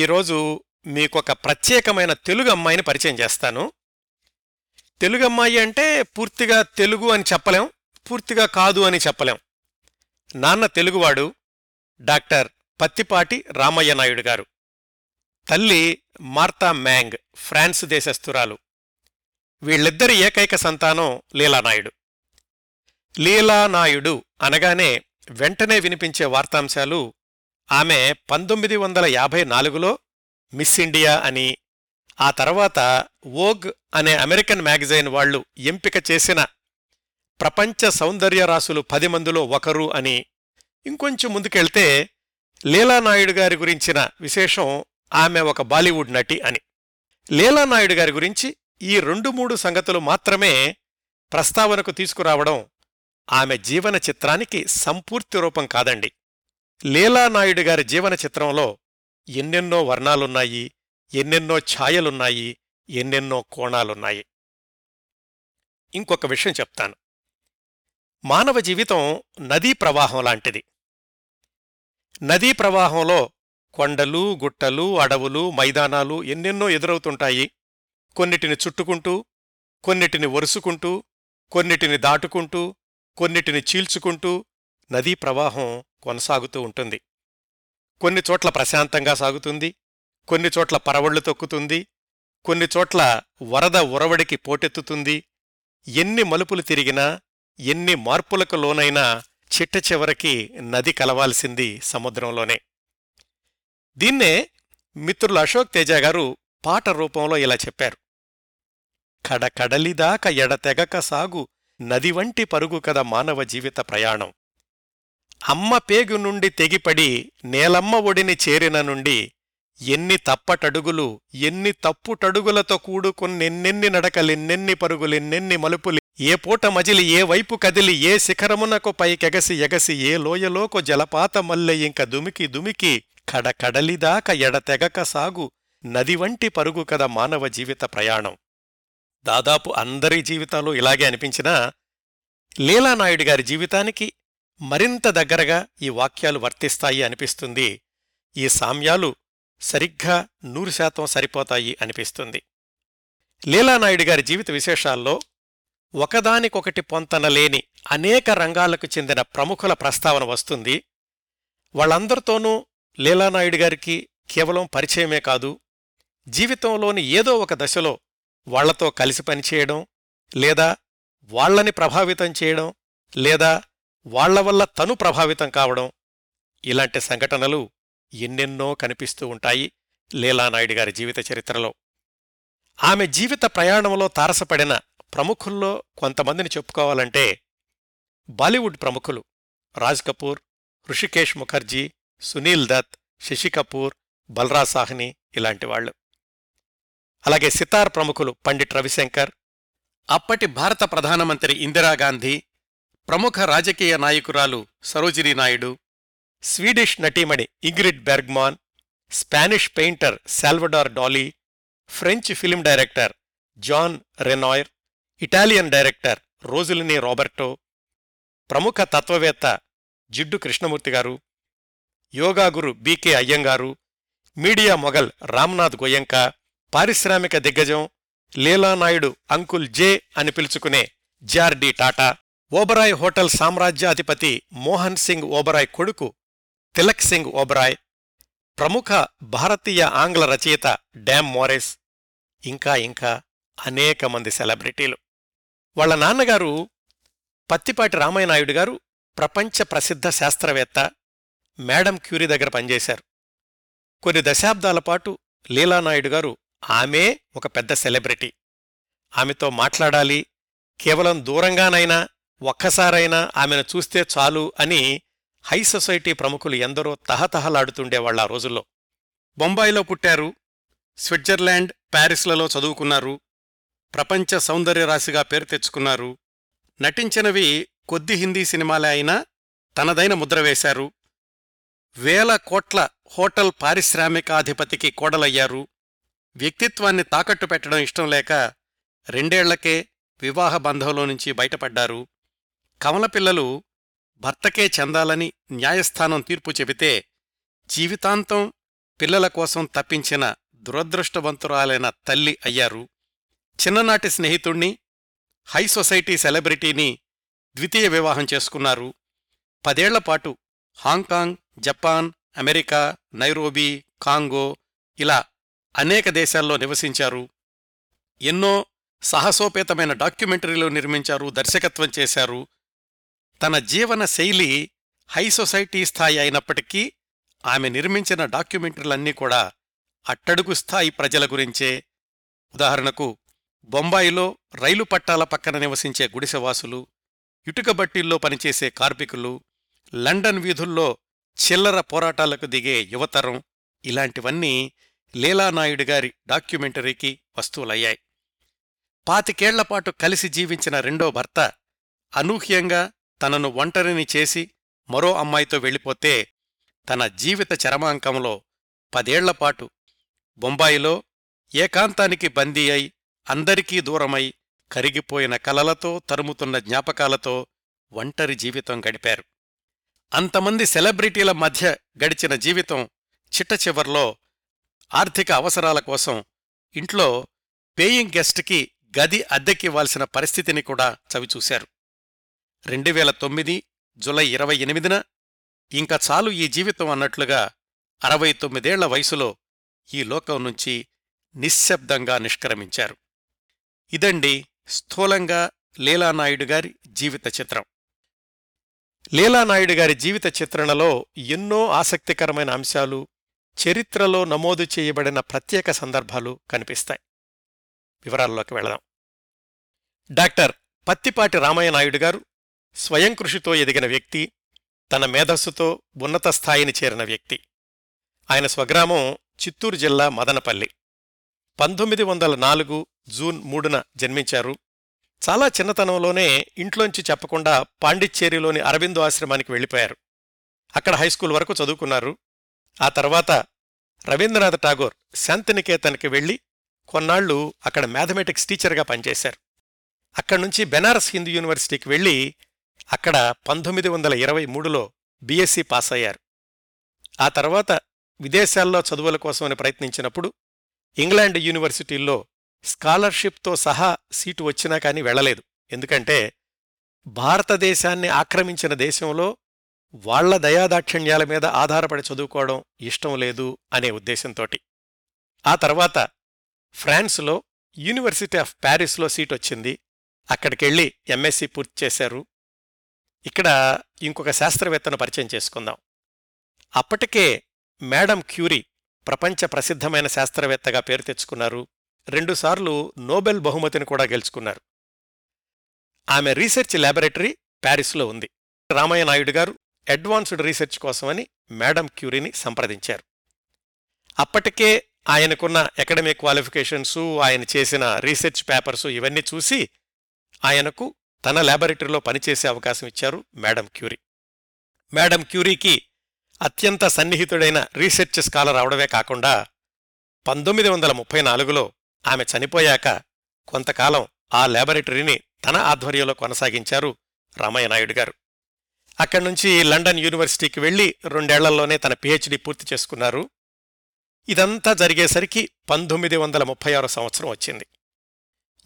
ఈరోజు మీకొక ప్రత్యేకమైన తెలుగు అమ్మాయిని పరిచయం చేస్తాను. తెలుగు అమ్మాయి అంటే పూర్తిగా తెలుగు అని చెప్పలేం, పూర్తిగా కాదు అని చెప్పలేం. నాన్న తెలుగువాడు, డాక్టర్ పత్తిపాటి రామయ్య నాయుడు గారు. తల్లి మార్తా మ్యాంగ్, ఫ్రాన్స్ దేశస్థురాలు. వీళ్ళిద్దరి ఏకైక సంతానం లీలానాయుడు. లీలానాయుడు అనగానే వెంటనే వినిపించే వార్తాంశాలు ఆమె 1954లో మిస్ ఇండియా అని, ఆ తర్వాత వోగ్ అనే అమెరికన్ మ్యాగజైన్ వాళ్లు ఎంపిక చేసిన ప్రపంచ సౌందర్యరాసులు 10 మందిలో ఒకరు అని, ఇంకొంచెం ముందుకెళ్తే లీలానాయుడు గారి గురించిన విశేషం ఆమె ఒక బాలీవుడ్ నటి అని. లీలానాయుడు గారి గురించి ఈ 2-3 సంగతులు మాత్రమే ప్రస్తావనకు తీసుకురావడం ఆమె జీవన చిత్రానికి సంపూర్తి రూపం కాదండి. లీలానాయుడు గారి జీవన చిత్రంలో ఎన్నెన్నో వర్ణాలున్నాయి, ఎన్నెన్నో ఛాయలున్నాయి, ఎన్నెన్నో కోణాలున్నాయి. ఇంకొక విషయం చెప్తాను. మానవ జీవితం నదీ ప్రవాహం లాంటిది. నదీ ప్రవాహంలో కొండలు, గుట్టలు, అడవులు, మైదానాలు ఎన్నెన్నో ఎదురవుతుంటాయి. కొన్నిటిని చుట్టుకుంటూ, కొన్నిటిని ఒరుసుకుంటూ, కొన్నిటిని దాటుకుంటూ, కొన్నిటిని చీల్చుకుంటూ నదీ ప్రవాహం కొనసాగుతూ ఉంటుంది. కొన్ని చోట్ల ప్రశాంతంగా సాగుతుంది, కొన్ని చోట్ల పరవళ్లు తొక్కుతుంది, కొన్ని చోట్ల వరద ఉరవడికి పోటెత్తుతుంది. ఎన్ని మలుపులు తిరిగినా, ఎన్ని మార్పులకు లోనైనా చిట్ట చివరికి నది కలవాల్సింది సముద్రంలోనే. దీన్నే మిత్రులు అశోక్ తేజ గారు పాట రూపంలో ఇలా చెప్పారు. కడకడలిదాక ఎడతెగక సాగు నది వంటి పరుగు కద మానవ జీవిత ప్రయాణం. అమ్మ పేగు నుండి తెగిపడి నేలమ్మ ఒడిని చేరిన నుండి ఎన్ని తప్పటడుగులు, ఎన్ని తప్పుటడుగులతో కూడుకున్నెన్నెన్ని నడకలెన్నెన్ని పరుగులెన్నెన్ని మలుపులు, ఏ పూట మజిలి ఏ వైపు కదిలి ఏ శిఖరమునకు పైకెగసి ఎగసి ఏ లోయలోకు జలపాత మల్లె ఇంక దుమికి దుమికి కడకడలిదాక ఎడతెగక సాగు నది వంటి పరుగు కద మానవ జీవిత ప్రయాణం. దాదాపు అందరి జీవితాలు ఇలాగే అనిపించినా లీలానాయుడు గారి జీవితానికి మరింత దగ్గరగా ఈ వాక్యాలు వర్తిస్తాయి అనిపిస్తుంది. ఈ సామ్యాలు సరిగ్గా 100% సరిపోతాయి అనిపిస్తుంది. లీలానాయుడు గారి జీవిత విశేషాల్లో ఒకదానికొకటి పొంతనలేని అనేక రంగాలకు చెందిన ప్రముఖుల ప్రస్తావన వస్తుంది. వాళ్ళందరితోనూ లీలానాయుడు గారికి కేవలం పరిచయమే కాదు, జీవితంలోని ఏదో ఒక దశలో వాళ్లతో కలిసి పనిచేయడం, లేదా వాళ్లని ప్రభావితం చేయడం, లేదా వాళ్ల వల్ల తను ప్రభావితం కావడం, ఇలాంటి సంఘటనలు ఎన్నెన్నో కనిపిస్తూ ఉంటాయి లీలానాయుడు గారి జీవిత చరిత్రలో. ఆమె జీవిత ప్రయాణంలో తారసపడిన ప్రముఖుల్లో కొంతమందిని చెప్పుకోవాలంటే బాలీవుడ్ ప్రముఖులు రాజ్ కపూర్, ఋషికేష్ ముఖర్జీ, సునీల్ దత్, శశి కపూర్, బల్రాజ్ సాహ్ని ఇలాంటివాళ్లు. అలాగే సితార్ ప్రముఖులు పండిట్ రవిశంకర్, అప్పటి భారత ప్రధానమంత్రి ఇందిరాగాంధీ, ప్రముఖ రాజకీయ నాయకురాలు సరోజినీ నాయుడు, స్వీడిష్ నటీమణి Ingrid Bergman, Spanish painter Salvador Dali, French film director Jean Renoir, Italian director Rossellini Roberto, ప్రముఖ తత్వవేత్త జిడ్డు కృష్ణమూర్తి గారు, yoga guru BK Iyengar, media mogul Ramnath Goenka, పారిశ్రామిక దిగ్గజం లీలానాయుడు అంకుల్ జే అని పిలుచుకునే జార్డీ టాటా, ఓబరాయ్ హోటల్ సామ్రాజ్యాధిపతి మోహన్ సింగ్ ఓబరాయ్ కొడుకు తిలక్ సింగ్ ఓబరాయ్, ప్రముఖ భారతీయ ఆంగ్ల రచయిత డ్యామ్ మోరెస్, ఇంకా ఇంకా అనేక మంది సెలబ్రిటీలు. వాళ్ల నాన్నగారు పత్తిపాటి రామయ్య నాయుడు గారు ప్రపంచ ప్రసిద్ధ శాస్త్రవేత్త, మేడం క్యూరీ దగ్గర పనిచేశారు. కొన్ని దశాబ్దాల పాటు లీలానాయుడు గారు ఆమె ఒక పెద్ద సెలబ్రిటీ. ఆమెతో మాట్లాడాలి, కేవలం దూరంగానైనా ఒక్కసారైనా ఆమెను చూస్తే చాలు అని హై సొసైటీ ప్రముఖులు ఎందరో తహతహలాడుతుండేవాళ్ల ఆ రోజుల్లో. బొంబాయిలో పుట్టారు, స్విట్జర్లాండ్, ప్యారిస్లలో చదువుకున్నారు, ప్రపంచ సౌందర్యరాశిగా పేరు తెచ్చుకున్నారు. నటించినవి కొద్ది హిందీ సినిమాలే అయినా తనదైన ముద్ర వేశారు. 1000 కోట్ల హోటల్ పారిశ్రామికాధిపతికి కోడలయ్యారు. వ్యక్తిత్వాన్ని తాకట్టు పెట్టడం ఇష్టం లేక 2 ఏళ్లకే వివాహ బంధంలో నుంచి బయటపడ్డారు. కమలపిల్లలు భర్తకే చెందాలని న్యాయస్థానం తీర్పు చెబితే జీవితాంతం పిల్లల కోసం తప్పించిన దురదృష్టవంతురాలైన తల్లి అయ్యారు. చిన్ననాటి స్నేహితుణ్ణి, హై సొసైటీ సెలబ్రిటీని ద్వితీయ వివాహం చేసుకున్నారు. 10 ఏళ్లపాటు Hong Kong, Japan, America, Nairobi, Congo ఇలా అనేక దేశాల్లో నివసించారు. ఎన్నో సాహసోపేతమైన డాక్యుమెంటరీలు నిర్మించారు, దర్శకత్వం చేశారు. తన జీవన శైలి హై సొసైటీ స్థాయి అయినప్పటికీ ఆమె నిర్మించిన డాక్యుమెంటరీలన్నీ కూడా అట్టడుగు స్థాయి ప్రజల గురించే. ఉదాహరణకు బొంబాయిలో రైలు పట్టాల పక్కన నివసించే గుడిసెవాసులు, ఇటుకబట్టిల్లో పనిచేసే కార్మికులు, లండన్ వీధుల్లో చిల్లర పోరాటాలకు దిగే యువతరం, ఇలాంటివన్నీ లీలానాయుడు గారి డాక్యుమెంటరీకి వస్తువులయ్యాయి. 25 ఏళ్లపాటు కలిసి జీవించిన రెండో భర్త అనూహ్యంగా తనను ఒంటరిని చేసి మరో అమ్మాయితో వెళ్ళిపోతే తన జీవిత చరమాంకంలో 10 ఏళ్లపాటు బొంబాయిలో ఏకాంతానికి బందీ అయి అందరికీ దూరమై కరిగిపోయిన కలలతో, తరుముతున్న జ్ఞాపకాలతో ఒంటరి జీవితం గడిపారు. అంతమంది సెలబ్రిటీల మధ్య గడిచిన జీవితం చిట్టచివర్లో ఆర్థిక అవసరాల కోసం ఇంట్లో పేయింగ్ గెస్ట్కి గది అద్దెకివ్వాల్సిన పరిస్థితిని కూడా చవిచూశారు. 2009 జూలై 28న ఇంక చాలు ఈ జీవితం అన్నట్లుగా 69 ఏళ్ల వయసులో ఈ లోకం నుంచి నిశ్శబ్దంగా నిష్క్రమించారు. ఇదండి స్థూలంగా లీలానాయుడు గారి జీవిత చిత్రం. లీలానాయుడు గారి జీవిత చిత్రణలో ఎన్నో ఆసక్తికరమైన అంశాలు, చరిత్రలో నమోదు చేయబడిన ప్రత్యేక సందర్భాలు కనిపిస్తాయి. వివరాల్లోకి వెళదాం. డాక్టర్ పత్తిపాటి రామయ్యనాయుడు గారు స్వయం కృషితో ఎదిగిన వ్యక్తి, తన మేధస్సుతో ఉన్నత స్థాయిని చేరిన వ్యక్తి. ఆయన స్వగ్రామం చిత్తూరు జిల్లా మదనపల్లి. 1904 జూన్ 3న జన్మించారు. చాలా చిన్నతనంలోనే ఇంట్లోంచి చెప్పకుండా పాండిచ్చేరిలోని అరవిందో ఆశ్రమానికి వెళ్ళిపోయారు. అక్కడ హైస్కూల్ వరకు చదువుకున్నారు. ఆ తర్వాత రవీంద్రనాథ్ ఠాగూర్ శాంతినికేతన్కి వెళ్ళి కొన్నాళ్లు అక్కడ మ్యాథమెటిక్స్ టీచర్గా పనిచేశారు. అక్కడ్నుంచి బెనారస్ హిందూ యూనివర్సిటీకి వెళ్ళి అక్కడ 1923లో బీఎస్సీ పాస్ అయ్యారు. ఆ తర్వాత విదేశాల్లో చదువుల కోసమని ప్రయత్నించినప్పుడు ఇంగ్లాండ్ యూనివర్సిటీల్లో స్కాలర్షిప్తో సహా సీటు వచ్చినా కానీ వెళ్లలేదు. ఎందుకంటే భారతదేశాన్ని ఆక్రమించిన దేశంలో వాళ్ల దయాదాక్షిణ్యాల మీద ఆధారపడి చదువుకోవడం ఇష్టం లేదు అనే ఉద్దేశంతోటి. ఆ తర్వాత ఫ్రాన్స్లో యూనివర్సిటీ ఆఫ్ ప్యారిస్లో సీట్ వచ్చింది. అక్కడికెళ్ళి ఎంఎస్సీ పూర్తి చేశారు. ఇక్కడ ఇంకొక శాస్త్రవేత్తను పరిచయం చేసుకుందాం. అప్పటికే మేడం క్యూరీ ప్రపంచ ప్రసిద్ధమైన శాస్త్రవేత్తగా పేరు తెచ్చుకున్నారు. 2 సార్లు నోబెల్ బహుమతిని కూడా గెలుచుకున్నారు. ఆమె రీసెర్చ్ ల్యాబొరేటరీ ప్యారిస్లో ఉంది. రామయ్యనాయుడు గారు అడ్వాన్స్డ్ రీసెర్చ్ కోసమని మేడం క్యూరీని సంప్రదించారు. అప్పటికే ఆయనకున్న అకాడమిక్ క్వాలిఫికేషన్సు, ఆయన చేసిన రీసెర్చ్ పేపర్సు ఇవన్నీ చూసి ఆయనకు తన ల్యాబొరేటరీలో పనిచేసే అవకాశం ఇచ్చారు మేడం క్యూరీ. మేడం క్యూరీకి అత్యంత సన్నిహితుడైన రీసెర్చ్ స్కాలర్ అవడమే కాకుండా 1934లో ఆమె చనిపోయాక కొంతకాలం ఆ ల్యాబొరేటరీని తన ఆధ్వర్యంలో కొనసాగించారు రామయ్యనాయుడు గారు. అక్కడ్నుంచి లండన్ యూనివర్సిటీకి వెళ్ళి 2 ఏళ్లలోనే తన పిహెచ్డీ పూర్తి చేసుకున్నారు. ఇదంతా జరిగేసరికి 1936 సంవత్సరం వచ్చింది.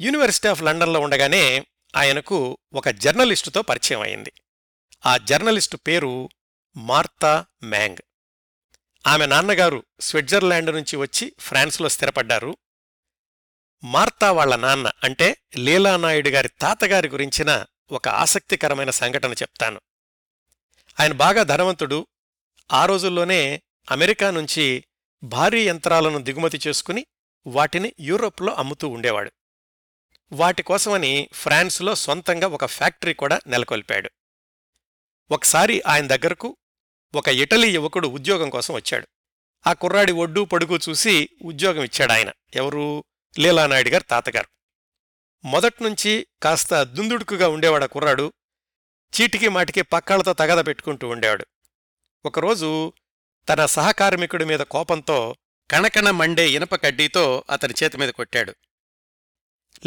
యూనివర్సిటీ ఆఫ్ లండన్లో ఉండగానే ఆయనకు ఒక జర్నలిస్టుతో పరిచయం అయింది. ఆ జర్నలిస్టు పేరు మార్తా మ్యాంగ్. ఆమె నాన్నగారు స్విట్జర్లాండ్ నుంచి వచ్చి ఫ్రాన్స్లో స్థిరపడ్డారు. మార్తా వాళ్ల నాన్న అంటే లీలానాయుడు గారి తాతగారి గురించిన ఒక ఆసక్తికరమైన సంఘటన చెప్తాను. ఆయన బాగా ధనవంతుడు. ఆ రోజుల్లోనే అమెరికా నుంచి భారీ యంత్రాలను దిగుమతి చేసుకుని వాటిని యూరోప్లో అమ్ముతూ ఉండేవాడు. వాటికోసమని ఫ్రాన్స్లో సొంతంగా ఒక ఫ్యాక్టరీ కూడా నెలకొల్పాడు. ఒకసారి ఆయన దగ్గరకు ఒక ఇటలీ యువకుడు ఉద్యోగం కోసం వచ్చాడు. ఆ కుర్రాడి ఒడ్డు పొడుగు చూసి ఉద్యోగం ఇచ్చాడాయన. ఎవరు? లీలానాయుడు గారు తాతగారు. మొదట్నుంచి కాస్త దుందుడుకుగా ఉండేవాడు కుర్రాడు. చీటికి మాటికి పక్కాళ్లతో తగద పెట్టుకుంటూ ఉండేవాడు. ఒకరోజు తన సహకార్మికుడి మీద కోపంతో కణకణ మండే ఇనప కడ్డీతో అతని చేతిమీద కొట్టాడు.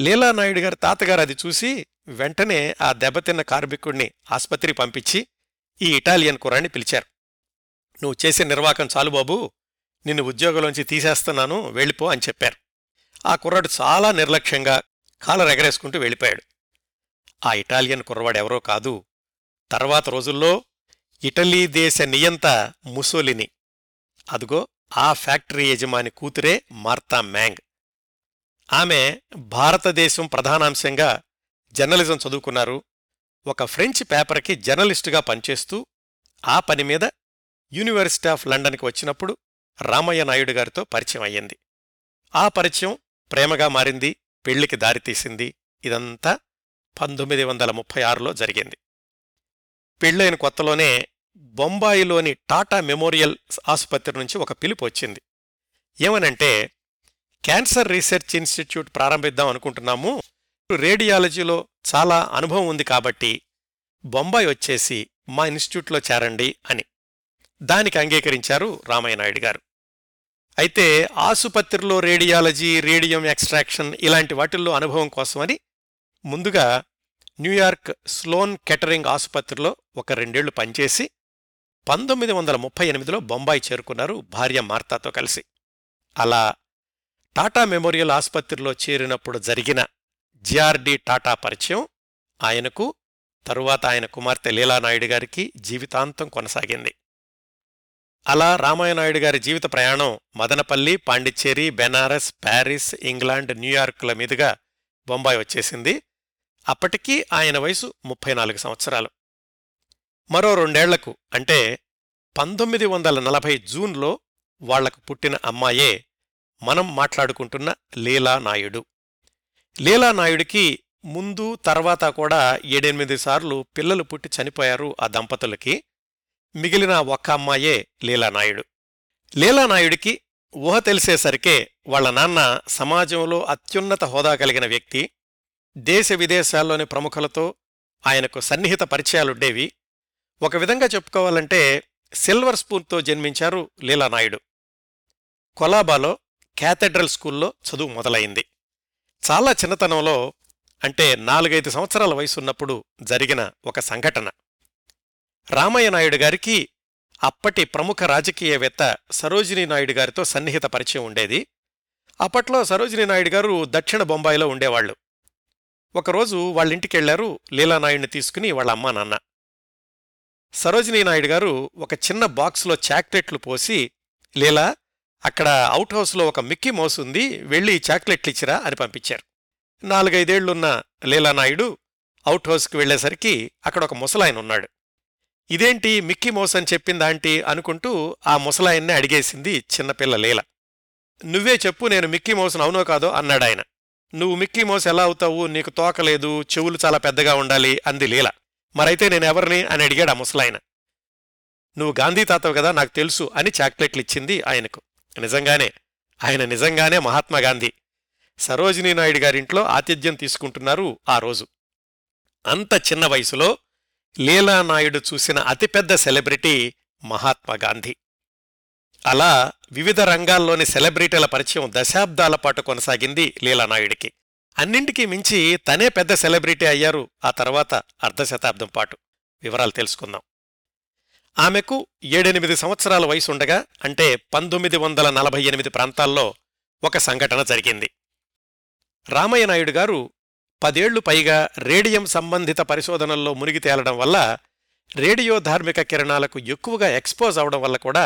లీలానాయుడు గారి తాతగారు అది చూసి వెంటనే ఆ దెబ్బతిన్న కార్మికుడిని ఆస్పత్రికి పంపించి ఈ ఇటాలియన్ కుర్రాన్ని పిలిచారు. "నువ్వు చేసే నిర్వాకం చాలుబాబు, నిన్ను ఉద్యోగంలోంచి తీసేస్తున్నాను వెళ్ళిపో అని చెప్పారు. ఆ కుర్రాడు చాలా నిర్లక్ష్యంగా కాలరెగరేసుకుంటూ వెళ్ళిపోయాడు. ఆ ఇటాలియన్ కుర్రవాడెవరో కాదు, తర్వాత రోజుల్లో ఇటలీ దేశ నియంత ముసోలిని, అదుగో ఆ ఫ్యాక్టరీ యజమాని కూతురే మార్తా మ్యాంగ్. ఆమె భారతదేశం ప్రధానాంశంగా జర్నలిజం చదువుకున్నారు. ఒక ఫ్రెంచ్ పేపర్కి జర్నలిస్టుగా పనిచేస్తూ ఆ పనిమీద యూనివర్సిటీ ఆఫ్ లండన్కి వచ్చినప్పుడు రామయ్య నాయుడు గారితో పరిచయం అయ్యింది. ఆ పరిచయం ప్రేమగా మారింది, పెళ్లికి దారితీసింది. ఇదంతా 1936లో జరిగింది. పెళ్లైన కొత్తలోనే బొంబాయిలోని టాటా మెమోరియల్ ఆసుపత్రి నుంచి ఒక పిలుపు వచ్చింది. ఏమనంటే, క్యాన్సర్ రీసెర్చ్ ఇన్స్టిట్యూట్ ప్రారంభిద్దాం అనుకుంటున్నాము, రేడియాలజీలో చాలా అనుభవం ఉంది కాబట్టి బొంబాయి వచ్చేసి మా ఇన్స్టిట్యూట్లో చేరండి అని. దానికి అంగీకరించారు రామయ్యనాయుడు గారు. అయితే ఆసుపత్రిలో రేడియాలజీ, రేడియం ఎక్స్ట్రాక్షన్ ఇలాంటి వాటిల్లో అనుభవం కోసమని ముందుగా న్యూయార్క్ స్లోన్ కెటరింగ్ ఆసుపత్రిలో ఒక 2 ఏళ్లు పనిచేసి 1938లో బొంబాయి చేరుకున్నారు భార్య మార్తాతో కలిసి. అలా టాటా మెమోరియల్ ఆసుపత్రిలో చేరినప్పుడు జరిగిన జిఆర్డి టాటా పరిచయం ఆయనకు, తరువాత ఆయన కుమార్తె లీలానాయుడు గారికి జీవితాంతం కొనసాగింది. అలా రామానాయుడు గారి జీవిత ప్రయాణం మదనపల్లి, పాండిచ్చేరి, బెనారస్, ప్యారిస్, ఇంగ్లాండ్, న్యూయార్క్ల మీదుగా బొంబాయి వచ్చేసింది. అప్పటికీ ఆయన వయసు 34 సంవత్సరాలు. మరో 2 ఏళ్లకు అంటే 1940 జూన్లో వాళ్లకు పుట్టిన అమ్మాయే మనం మాట్లాడుకుంటున్న లీలానాయుడు. లీలానాయుడికి ముందు తర్వాత కూడా 7-8 సార్లు పిల్లలు పుట్టి చనిపోయారు ఆ దంపతులకి. మిగిలిన ఒక్క అమ్మాయే లీలానాయుడు. లీలానాయుడికి ఊహ తెలిసేసరికే వాళ్ల నాన్న సమాజంలో అత్యున్నత హోదా కలిగిన వ్యక్తి, దేశ విదేశాల్లోని ప్రముఖులతో ఆయనకు సన్నిహిత పరిచయాలుండేవి. ఒక విధంగా చెప్పుకోవాలంటే సిల్వర్ స్పూన్తో జన్మించారు లీలానాయుడు. కొలాబాలో క్యాథెడ్రల్ స్కూల్లో చదువు మొదలైంది. చాలా చిన్నతనంలో, అంటే 4-5 సంవత్సరాల వయసున్నప్పుడు జరిగిన ఒక సంఘటన. రామయ్యనాయుడు గారికి అప్పటి ప్రముఖ రాజకీయవేత్త సరోజినీ నాయుడు గారితో సన్నిహిత పరిచయం ఉండేది. అప్పట్లో సరోజినీ నాయుడు గారు దక్షిణ బొంబాయిలో ఉండేవాళ్లు. ఒకరోజు వాళ్ళింటికెళ్లారు లీలానాయుడిని తీసుకుని వాళ్ళ అమ్మా నాన్న. సరోజినీ నాయుడు గారు ఒక చిన్న బాక్స్లో చాక్లెట్లు పోసి, లీలా అక్కడ అవుట్ హౌస్లో ఒక మిక్కీ మౌస్ ఉంది, వెళ్ళి చాక్లెట్లు ఇచ్చిరా అని పంపించారు. 4-5 ఏళ్లున్న లీలానాయుడు అవుట్ హౌస్కి వెళ్లేసరికి అక్కడ ఒక ముసలాయన ఉన్నాడు. ఇదేంటి మిక్కీ మౌస్ అని చెప్పిందాంటీ అనుకుంటూ ఆ ముసలాయన్నే అడిగేసింది చిన్నపిల్ల లీల. నువ్వే చెప్పు నేను మిక్కీ మౌస్ను అవునో కాదో అన్నాడాయన. నువ్వు మిక్కీ మౌస్ ఎలా అవుతావు, నీకు తోకలేదు, చెవులు చాలా పెద్దగా ఉండాలి అంది లీల. మరైతే నేనెవరిని అని అడిగాడు ఆ ముసలాయన. నువ్వు గాంధీ తాతవు కదా, నాకు తెలుసు అని చాక్లెట్లిచ్చింది ఆయనకు. నిజంగానే ఆయన నిజంగానే మహాత్మాగాంధీ. సరోజినీ నాయుడు గారింట్లో ఆతిథ్యం తీసుకుంటున్నారు ఆ రోజు. అంత చిన్న వయసులో లీలానాయుడు చూసిన అతిపెద్ద సెలబ్రిటీ మహాత్మాగాంధీ. అలా వివిధ రంగాల్లోని సెలబ్రిటీల పరిచయం దశాబ్దాల పాటు కొనసాగింది లీలానాయుడికి. అన్నింటికీ మించి తనే పెద్ద సెలబ్రిటీ అయ్యారు ఆ తర్వాత 20 పాటు. వివరాలు తెలుసుకుందాం. ఆమెకు 7-8 సంవత్సరాల వయసుండగా, అంటే 1948 ప్రాంతాల్లో ఒక సంఘటన జరిగింది. రామయ్యనాయుడు గారు 10 ఏళ్లు పైగా రేడియం సంబంధిత పరిశోధనల్లో మునిగి తేలడం వల్ల, రేడియో ధార్మిక కిరణాలకు ఎక్కువగా ఎక్స్పోజ్ అవడం వల్ల కూడా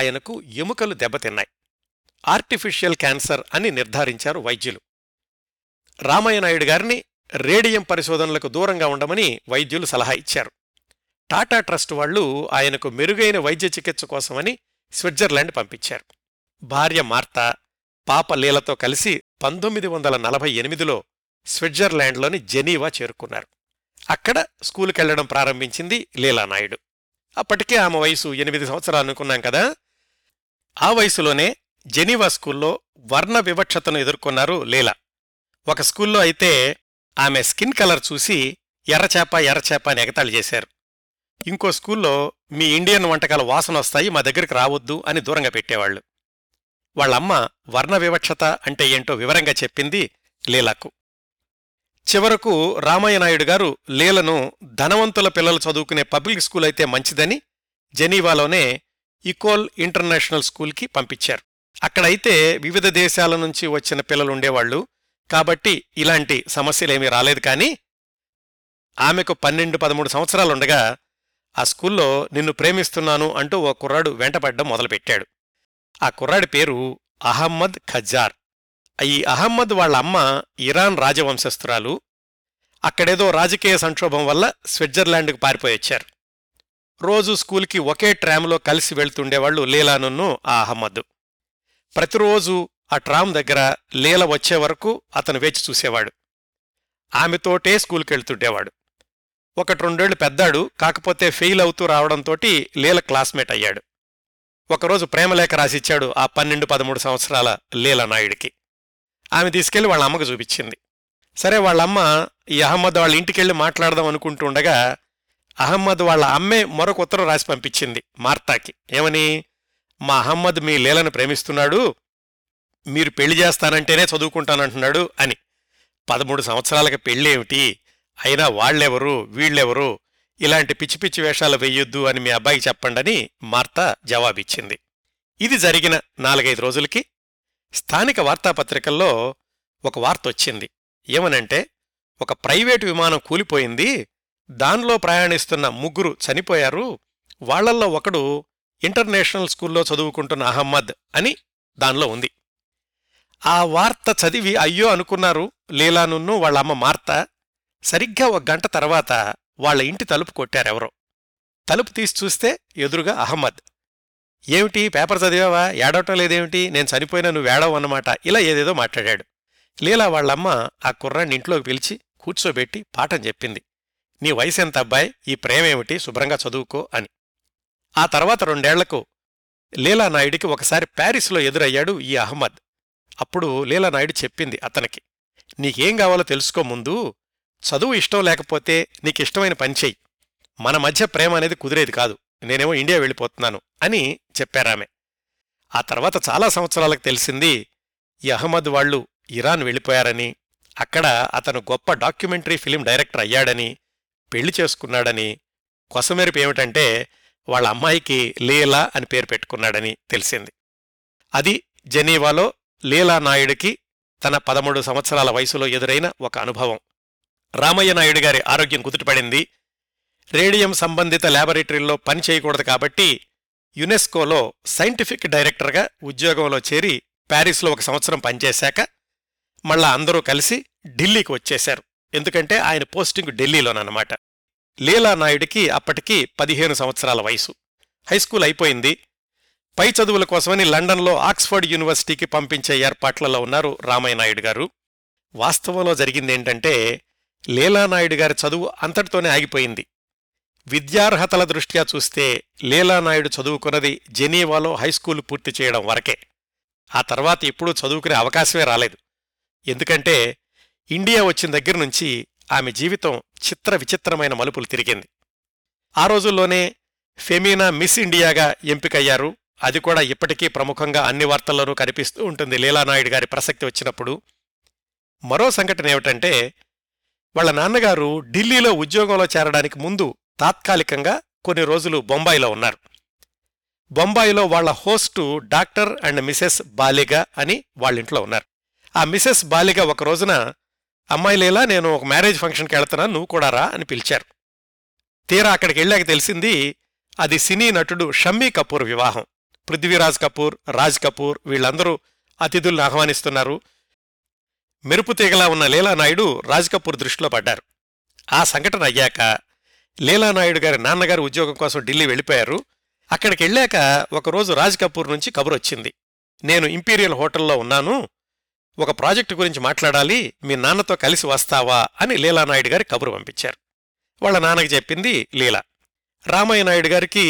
ఆయనకు ఎముకలు దెబ్బతిన్నాయి. ఆర్టిఫిషియల్ క్యాన్సర్ అని నిర్ధారించారు వైద్యులు. రామయ్యనాయుడు గారిని రేడియం పరిశోధనలకు దూరంగా ఉండమని వైద్యులు సలహా ఇచ్చారు. టాటా ట్రస్ట్ వాళ్లు ఆయనకు మెరుగైన వైద్య చికిత్స కోసమని స్విట్జర్లాండ్ పంపించారు. భార్య మార్తా పాప లీలతో కలిసి 1948లో స్విట్జర్లాండ్లోని జెనీవా చేరుకున్నారు. అక్కడ స్కూలుకెళ్లడం ప్రారంభించింది లీలానాయుడు. అప్పటికే ఆమె వయసు 8 సంవత్సరాలు అనుకున్నాం కదా. ఆ వయసులోనే జెనీవా స్కూల్లో వర్ణ వివక్షతను ఎదుర్కొన్నారు లీల. ఒక స్కూల్లో అయితే ఆమె స్కిన్ కలర్ చూసి ఎర్రచేప ఎర్రచేప అని ఎగతాళి చేశారు. ఇంకో స్కూల్లో మీ ఇండియన్ వంటకాల వాసన వస్తాయి, మా దగ్గరికి రావద్దు అని దూరంగా పెట్టేవాళ్లు. వాళ్ళమ్మ వర్ణ వివక్షత అంటే ఏంటో వివరంగా చెప్పింది లీలకు. చివరకు రామయ్యనాయుడు గారు లీలను ధనవంతుల పిల్లలు చదువుకునే పబ్లిక్ స్కూల్ అయితే మంచిదని జెనీవాలోనే ఈకోల్ ఇంటర్నేషనల్ స్కూల్కి పంపించారు. అక్కడైతే వివిధ దేశాల నుంచి వచ్చిన పిల్లలు ఉండేవాళ్లు కాబట్టి ఇలాంటి సమస్యలేమీ రాలేదు. కానీ ఆమెకు 12-13 సంవత్సరాలుండగా ఆ స్కూల్లో నిన్ను ప్రేమిస్తున్నాను అంటూ ఓ కుర్రాడు వెంటపడ్డం మొదలుపెట్టాడు. ఆ కుర్రాడి పేరు అహ్మద్ ఖజార్. ఈ అహ్మద్ వాళ్లమ్మ ఇరాన్ రాజవంశస్థురాలు. అక్కడేదో రాజకీయ సంక్షోభం వల్ల స్విట్జర్లాండ్కు పారిపోయొచ్చారు. రోజూ స్కూల్కి ఒకే ట్రామ్లో కలిసి వెళ్తుండేవాళ్లు లీలానున్ను ఆ అహ్మద్. ప్రతిరోజూ ఆ ట్రామ్ దగ్గర లీల వచ్చేవరకు అతను వేచి చూసేవాడు. ఆమెతోటే స్కూల్కెళ్తుండేవాడు. 1-2 ఏళ్లు పెద్దాడు, కాకపోతే ఫెయిల్ అవుతూ రావడంతోటి లీల క్లాస్మేట్ అయ్యాడు. ఒకరోజు ప్రేమలేఖ రాసిచ్చాడు ఆ 12-13 సంవత్సరాల లీలానాయుడికి. ఆమె తీసుకెళ్లి వాళ్ళ అమ్మకు చూపించింది. సరే, వాళ్ళమ్మ ఈ అహ్మద్ వాళ్ళ ఇంటికెళ్ళి మాట్లాడదాం అనుకుంటుండగా అహ్మద్ వాళ్ళ అమ్మే మరొక ఉత్తరం రాసి పంపించింది మార్తాకి. ఏమని? మా అహ్మద్ మీ లీలను ప్రేమిస్తున్నాడు, మీరు పెళ్లి చేస్తానంటేనే చదువుకుంటానంటున్నాడు అని. 13 సంవత్సరాలకి పెళ్ళేమిటి? అయినా వాళ్ళెవరు వీళ్ళెవరు, ఇలాంటి పిచ్చి పిచ్చి వేషాలు వెయ్యొద్దు అని మీ అబ్బాయికి చెప్పండని మార్తా జవాబిచ్చింది. ఇది జరిగిన 4-5 రోజులకి స్థానిక వార్తాపత్రికల్లో ఒక వార్తొచ్చింది. ఏమనంటే, ఒక ప్రైవేటు విమానం కూలిపోయింది, దానిలో ప్రయాణిస్తున్న 3 చనిపోయారు, వాళ్లల్లో ఒకడు ఇంటర్నేషనల్ స్కూల్లో చదువుకుంటున్న అహ్మద్ అని దానిలో ఉంది. ఆ వార్త చదివి అయ్యో అనుకున్నారు లీలానున్ను వాళ్ళమ్మ మార్త. సరిగ్గా 1 గంట తర్వాత వాళ్ల ఇంటి తలుపు కొట్టారెవరో. తలుపు తీసి చూస్తే ఎదురుగా అహ్మద్. ఏమిటి పేపర్ చదివావా? ఏడవటం లేదేమిటి? నేను చనిపోయినా నువ్వు ఏడవన్నమాట, ఇలా ఏదేదో మాట్లాడాడు. లీలా వాళ్ళమ్మ ఆ కుర్రాన్ని ఇంట్లోకి పిలిచి కూర్చోబెట్టి పాఠం చెప్పింది. నీ వయసెంత అబ్బాయి, ఈ ప్రేమేమిటి, శుభ్రంగా చదువుకో అని. ఆ తర్వాత 2 ఏళ్లకు లీలానాయుడికి ఒకసారి ప్యారిస్లో ఎదురయ్యాడు ఈ అహ్మద్. అప్పుడు లీలానాయుడు చెప్పింది అతనికి, నీకేం కావాలో తెలుసుకో ముందు, చదువు ఇష్టం లేకపోతే నీకిష్టమైన పనిచెయ్యి, మన మధ్య ప్రేమ అనేది కుదిరేది కాదు, నేనేమో ఇండియా వెళ్ళిపోతున్నాను అని చెప్పారామె. ఆ తర్వాత చాలా సంవత్సరాలకు తెలిసింది ఈ అహ్మద్ వాళ్లు ఇరాన్ వెళ్ళిపోయారని, అక్కడ అతను గొప్ప డాక్యుమెంటరీ ఫిలిం డైరెక్టర్ అయ్యాడని, పెళ్లి చేసుకున్నాడని, కొసమెరుపు ఏమిటంటే వాళ్ళ అమ్మాయికి లీలా అని పేరు పెట్టుకున్నాడని తెలిసింది. అది జెనీవాలో లీలానాయుడికి తన 13 సంవత్సరాల వయసులో ఎదురైన ఒక అనుభవం. రామయ్య నాయుడు గారి ఆరోగ్యం కుదుటపడింది. రేడియం సంబంధిత ల్యాబొరేటరీల్లో పనిచేయకూడదు కాబట్టి యునెస్కోలో సైంటిఫిక్ డైరెక్టర్గా ఉద్యోగంలో చేరి ప్యారిస్లో 1 సంవత్సరం పనిచేశాక మళ్ళా అందరూ కలిసి ఢిల్లీకి వచ్చేశారు. ఎందుకంటే ఆయన పోస్టింగ్ ఢిల్లీలోనన్నమాట. లీలానాయుడికి అప్పటికి 15 సంవత్సరాల వయసు. హైస్కూల్ అయిపోయింది. పై చదువుల కోసమని లండన్లో ఆక్స్ఫర్డ్ యూనివర్సిటీకి పంపించే ఏర్పాట్లలో ఉన్నారు రామయ్య నాయుడు గారు. వాస్తవంలో జరిగిందేంటంటే, లీలానాయుడు గారి చదువు అంతటితోనే ఆగిపోయింది. విద్యార్హతల దృష్ట్యా చూస్తే లీలానాయుడు చదువుకున్నది జెనీవాలో హైస్కూలు పూర్తి చేయడం వరకే. ఆ తర్వాత ఎప్పుడూ చదువుకునే అవకాశమే రాలేదు. ఎందుకంటే ఇండియా వచ్చిన దగ్గర నుంచి ఆమె జీవితం చిత్ర విచిత్రమైన మలుపులు తిరిగింది. ఆ రోజుల్లోనే ఫెమీనా మిస్ ఇండియాగా ఎంపికయ్యారు. అది కూడా ఇప్పటికీ ప్రముఖంగా అన్ని వార్తల్లోనూ కనిపిస్తూ ఉంటుంది లీలానాయుడు గారి ప్రసక్తి వచ్చినప్పుడు. మరో సంఘటన ఏమిటంటే, వాళ్ల నాన్నగారు ఢిల్లీలో ఉద్యోగంలో చేరడానికి ముందు తాత్కాలికంగా కొన్ని రోజులు బొంబాయిలో ఉన్నారు. బొంబాయిలో వాళ్ల host doctor and Mrs Baliga అని వాళ్ళింట్లో ఉన్నారు. ఆ మిసెస్ బాలిగా ఒక రోజున, అమ్మాయి లీలా, నేను ఒక మ్యారేజ్ ఫంక్షన్కి వెళ్తున్నాను, నువ్వు కూడా రా అని పిలిచారు. తీరా అక్కడికి వెళ్ళాక తెలిసింది అది సినీ నటుడు షమ్మీ కపూర్ వివాహం. పృథ్వీరాజ్ కపూర్, రాజ్ కపూర్ వీళ్ళందరూ అతిథులను ఆహ్వానిస్తున్నారు. మెరుపుతీగలా ఉన్న లీలానాయుడు రాజ్ కపూర్ దృష్టిలో పడ్డారు. ఆ సంఘటన అయ్యాక లీలానాయుడు గారి నాన్నగారు ఉద్యోగం కోసం ఢిల్లీ వెళ్ళిపోయారు. అక్కడికి వెళ్ళాక ఒకరోజు రాజ్ కపూర్ నుంచి కబురొచ్చింది, నేను ఇంపీరియల్ హోటల్లో ఉన్నాను, ఒక ప్రాజెక్టు గురించి మాట్లాడాలి, మీ నాన్నతో కలిసి వస్తావా అని లీలానాయుడు గారి కబురు పంపించారు. వాళ్ళ నాన్నకి చెప్పింది లీలా. రామయ్య నాయుడు గారికి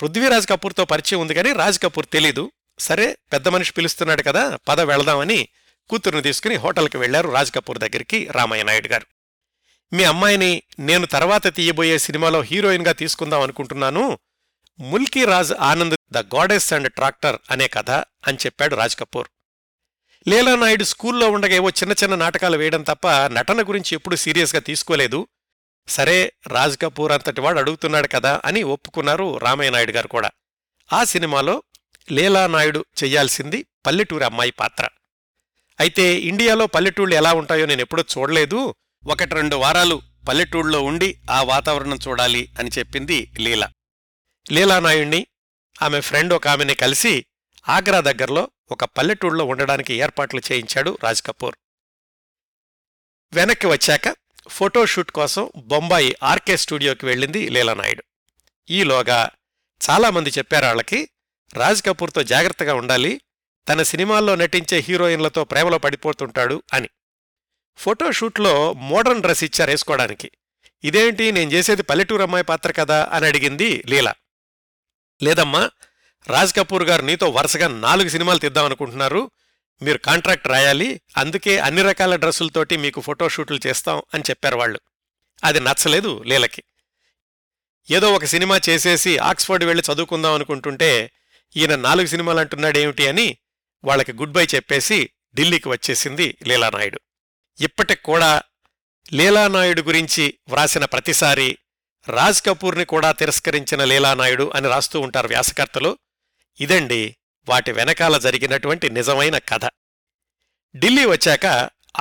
పృథ్వీరాజ్ కపూర్తో పరిచయం ఉంది కానీ రాజ్ కపూర్ తెలీదు. సరే, పెద్ద మనిషి పిలుస్తున్నాడు కదా, పద వెళదామని కూతురుని తీసుకుని హోటల్కి వెళ్లారు రాజ్ కపూర్ దగ్గరికి రామయ్య నాయుడు గారు. మీ అమ్మాయిని నేను తర్వాత తీయబోయే సినిమాలో హీరోయిన్గా తీసుకుందాం అనుకుంటున్నాను, Mulk Raj Anand the goddess and tractor అనే కథ అని చెప్పాడు రాజ్ కపూర్. లీలానాయుడు స్కూల్లో ఉండగా ఏవో చిన్న చిన్న నాటకాలు వేయడం తప్ప నటన గురించి ఎప్పుడూ సీరియస్గా తీసుకోలేదు. సరే, రాజ్ కపూర్ అంతటివాడు అడుగుతున్నాడు కదా అని ఒప్పుకున్నారు రామయ్య నాయుడు గారు కూడా. ఆ సినిమాలో లీలానాయుడు చేయాల్సింది పల్లెటూరు అమ్మాయి పాత్ర. అయితే ఇండియాలో పల్లెటూళ్ళు ఎలా ఉంటాయో నేను ఎప్పుడూ చూడలేదు, 1-2 వారాలు పల్లెటూళ్ళలో ఉండి ఆ వాతావరణం చూడాలి అని చెప్పింది లీలా. లీలానాయుడిని ఆమె ఫ్రెండ్ ఒక ఆమెని కలిసి ఆగ్రా దగ్గరలో ఒక పల్లెటూళ్ళలో ఉండడానికి ఏర్పాట్లు చేయించాడు రాజ్ కపూర్. వెనక్కి వచ్చాక ఫోటోషూట్ కోసం బొంబాయి ఆర్కే స్టూడియోకి వెళ్ళింది లీలానాయుడు. ఈలోగా చాలామంది చెప్పారు వాళ్ళకి, రాజ్ కపూర్తో జాగ్రత్తగా ఉండాలి, తన సినిమాల్లో నటించే హీరోయిన్లతో ప్రేమలో పడిపోతుంటాడు అని. ఫోటోషూట్లో మోడర్న్ డ్రెస్ ఇచ్చారు వేసుకోవడానికి. ఇదేంటి, నేను చేసేది పల్లెటూరు అమ్మాయి పాత్ర కదా అని అడిగింది లీలా. లేదమ్మా, రాజ్ కపూర్ గారు నీతో వరుసగా 4 సినిమాలు తీద్దామనుకుంటున్నారు, మీరు కాంట్రాక్ట్ రాయాలి, అందుకే అన్ని రకాల డ్రెస్సులతోటి మీకు ఫోటోషూట్లు చేస్తాం అని చెప్పారు వాళ్ళు. అది నచ్చలేదు లీలకి. ఏదో ఒక సినిమా చేసేసి ఆక్స్ఫర్డ్ వెళ్ళి చదువుకుందాం అనుకుంటుంటే ఈయన 4 సినిమాలు అంటున్నాడేమిటి అని వాళ్ళకి గుడ్ బై చెప్పేసి ఢిల్లీకి వచ్చేసింది లీలానాయుడు. ఇప్పటికి కూడా లీలానాయుడు గురించి వ్రాసిన ప్రతిసారి రాజ్ కపూర్ని కూడా తిరస్కరించిన లీలానాయుడు అని రాస్తూ ఉంటారు వ్యాసకర్తలు. ఇదండి వాటి వెనకాల జరిగినటువంటి నిజమైన కథ. ఢిల్లీ వచ్చాక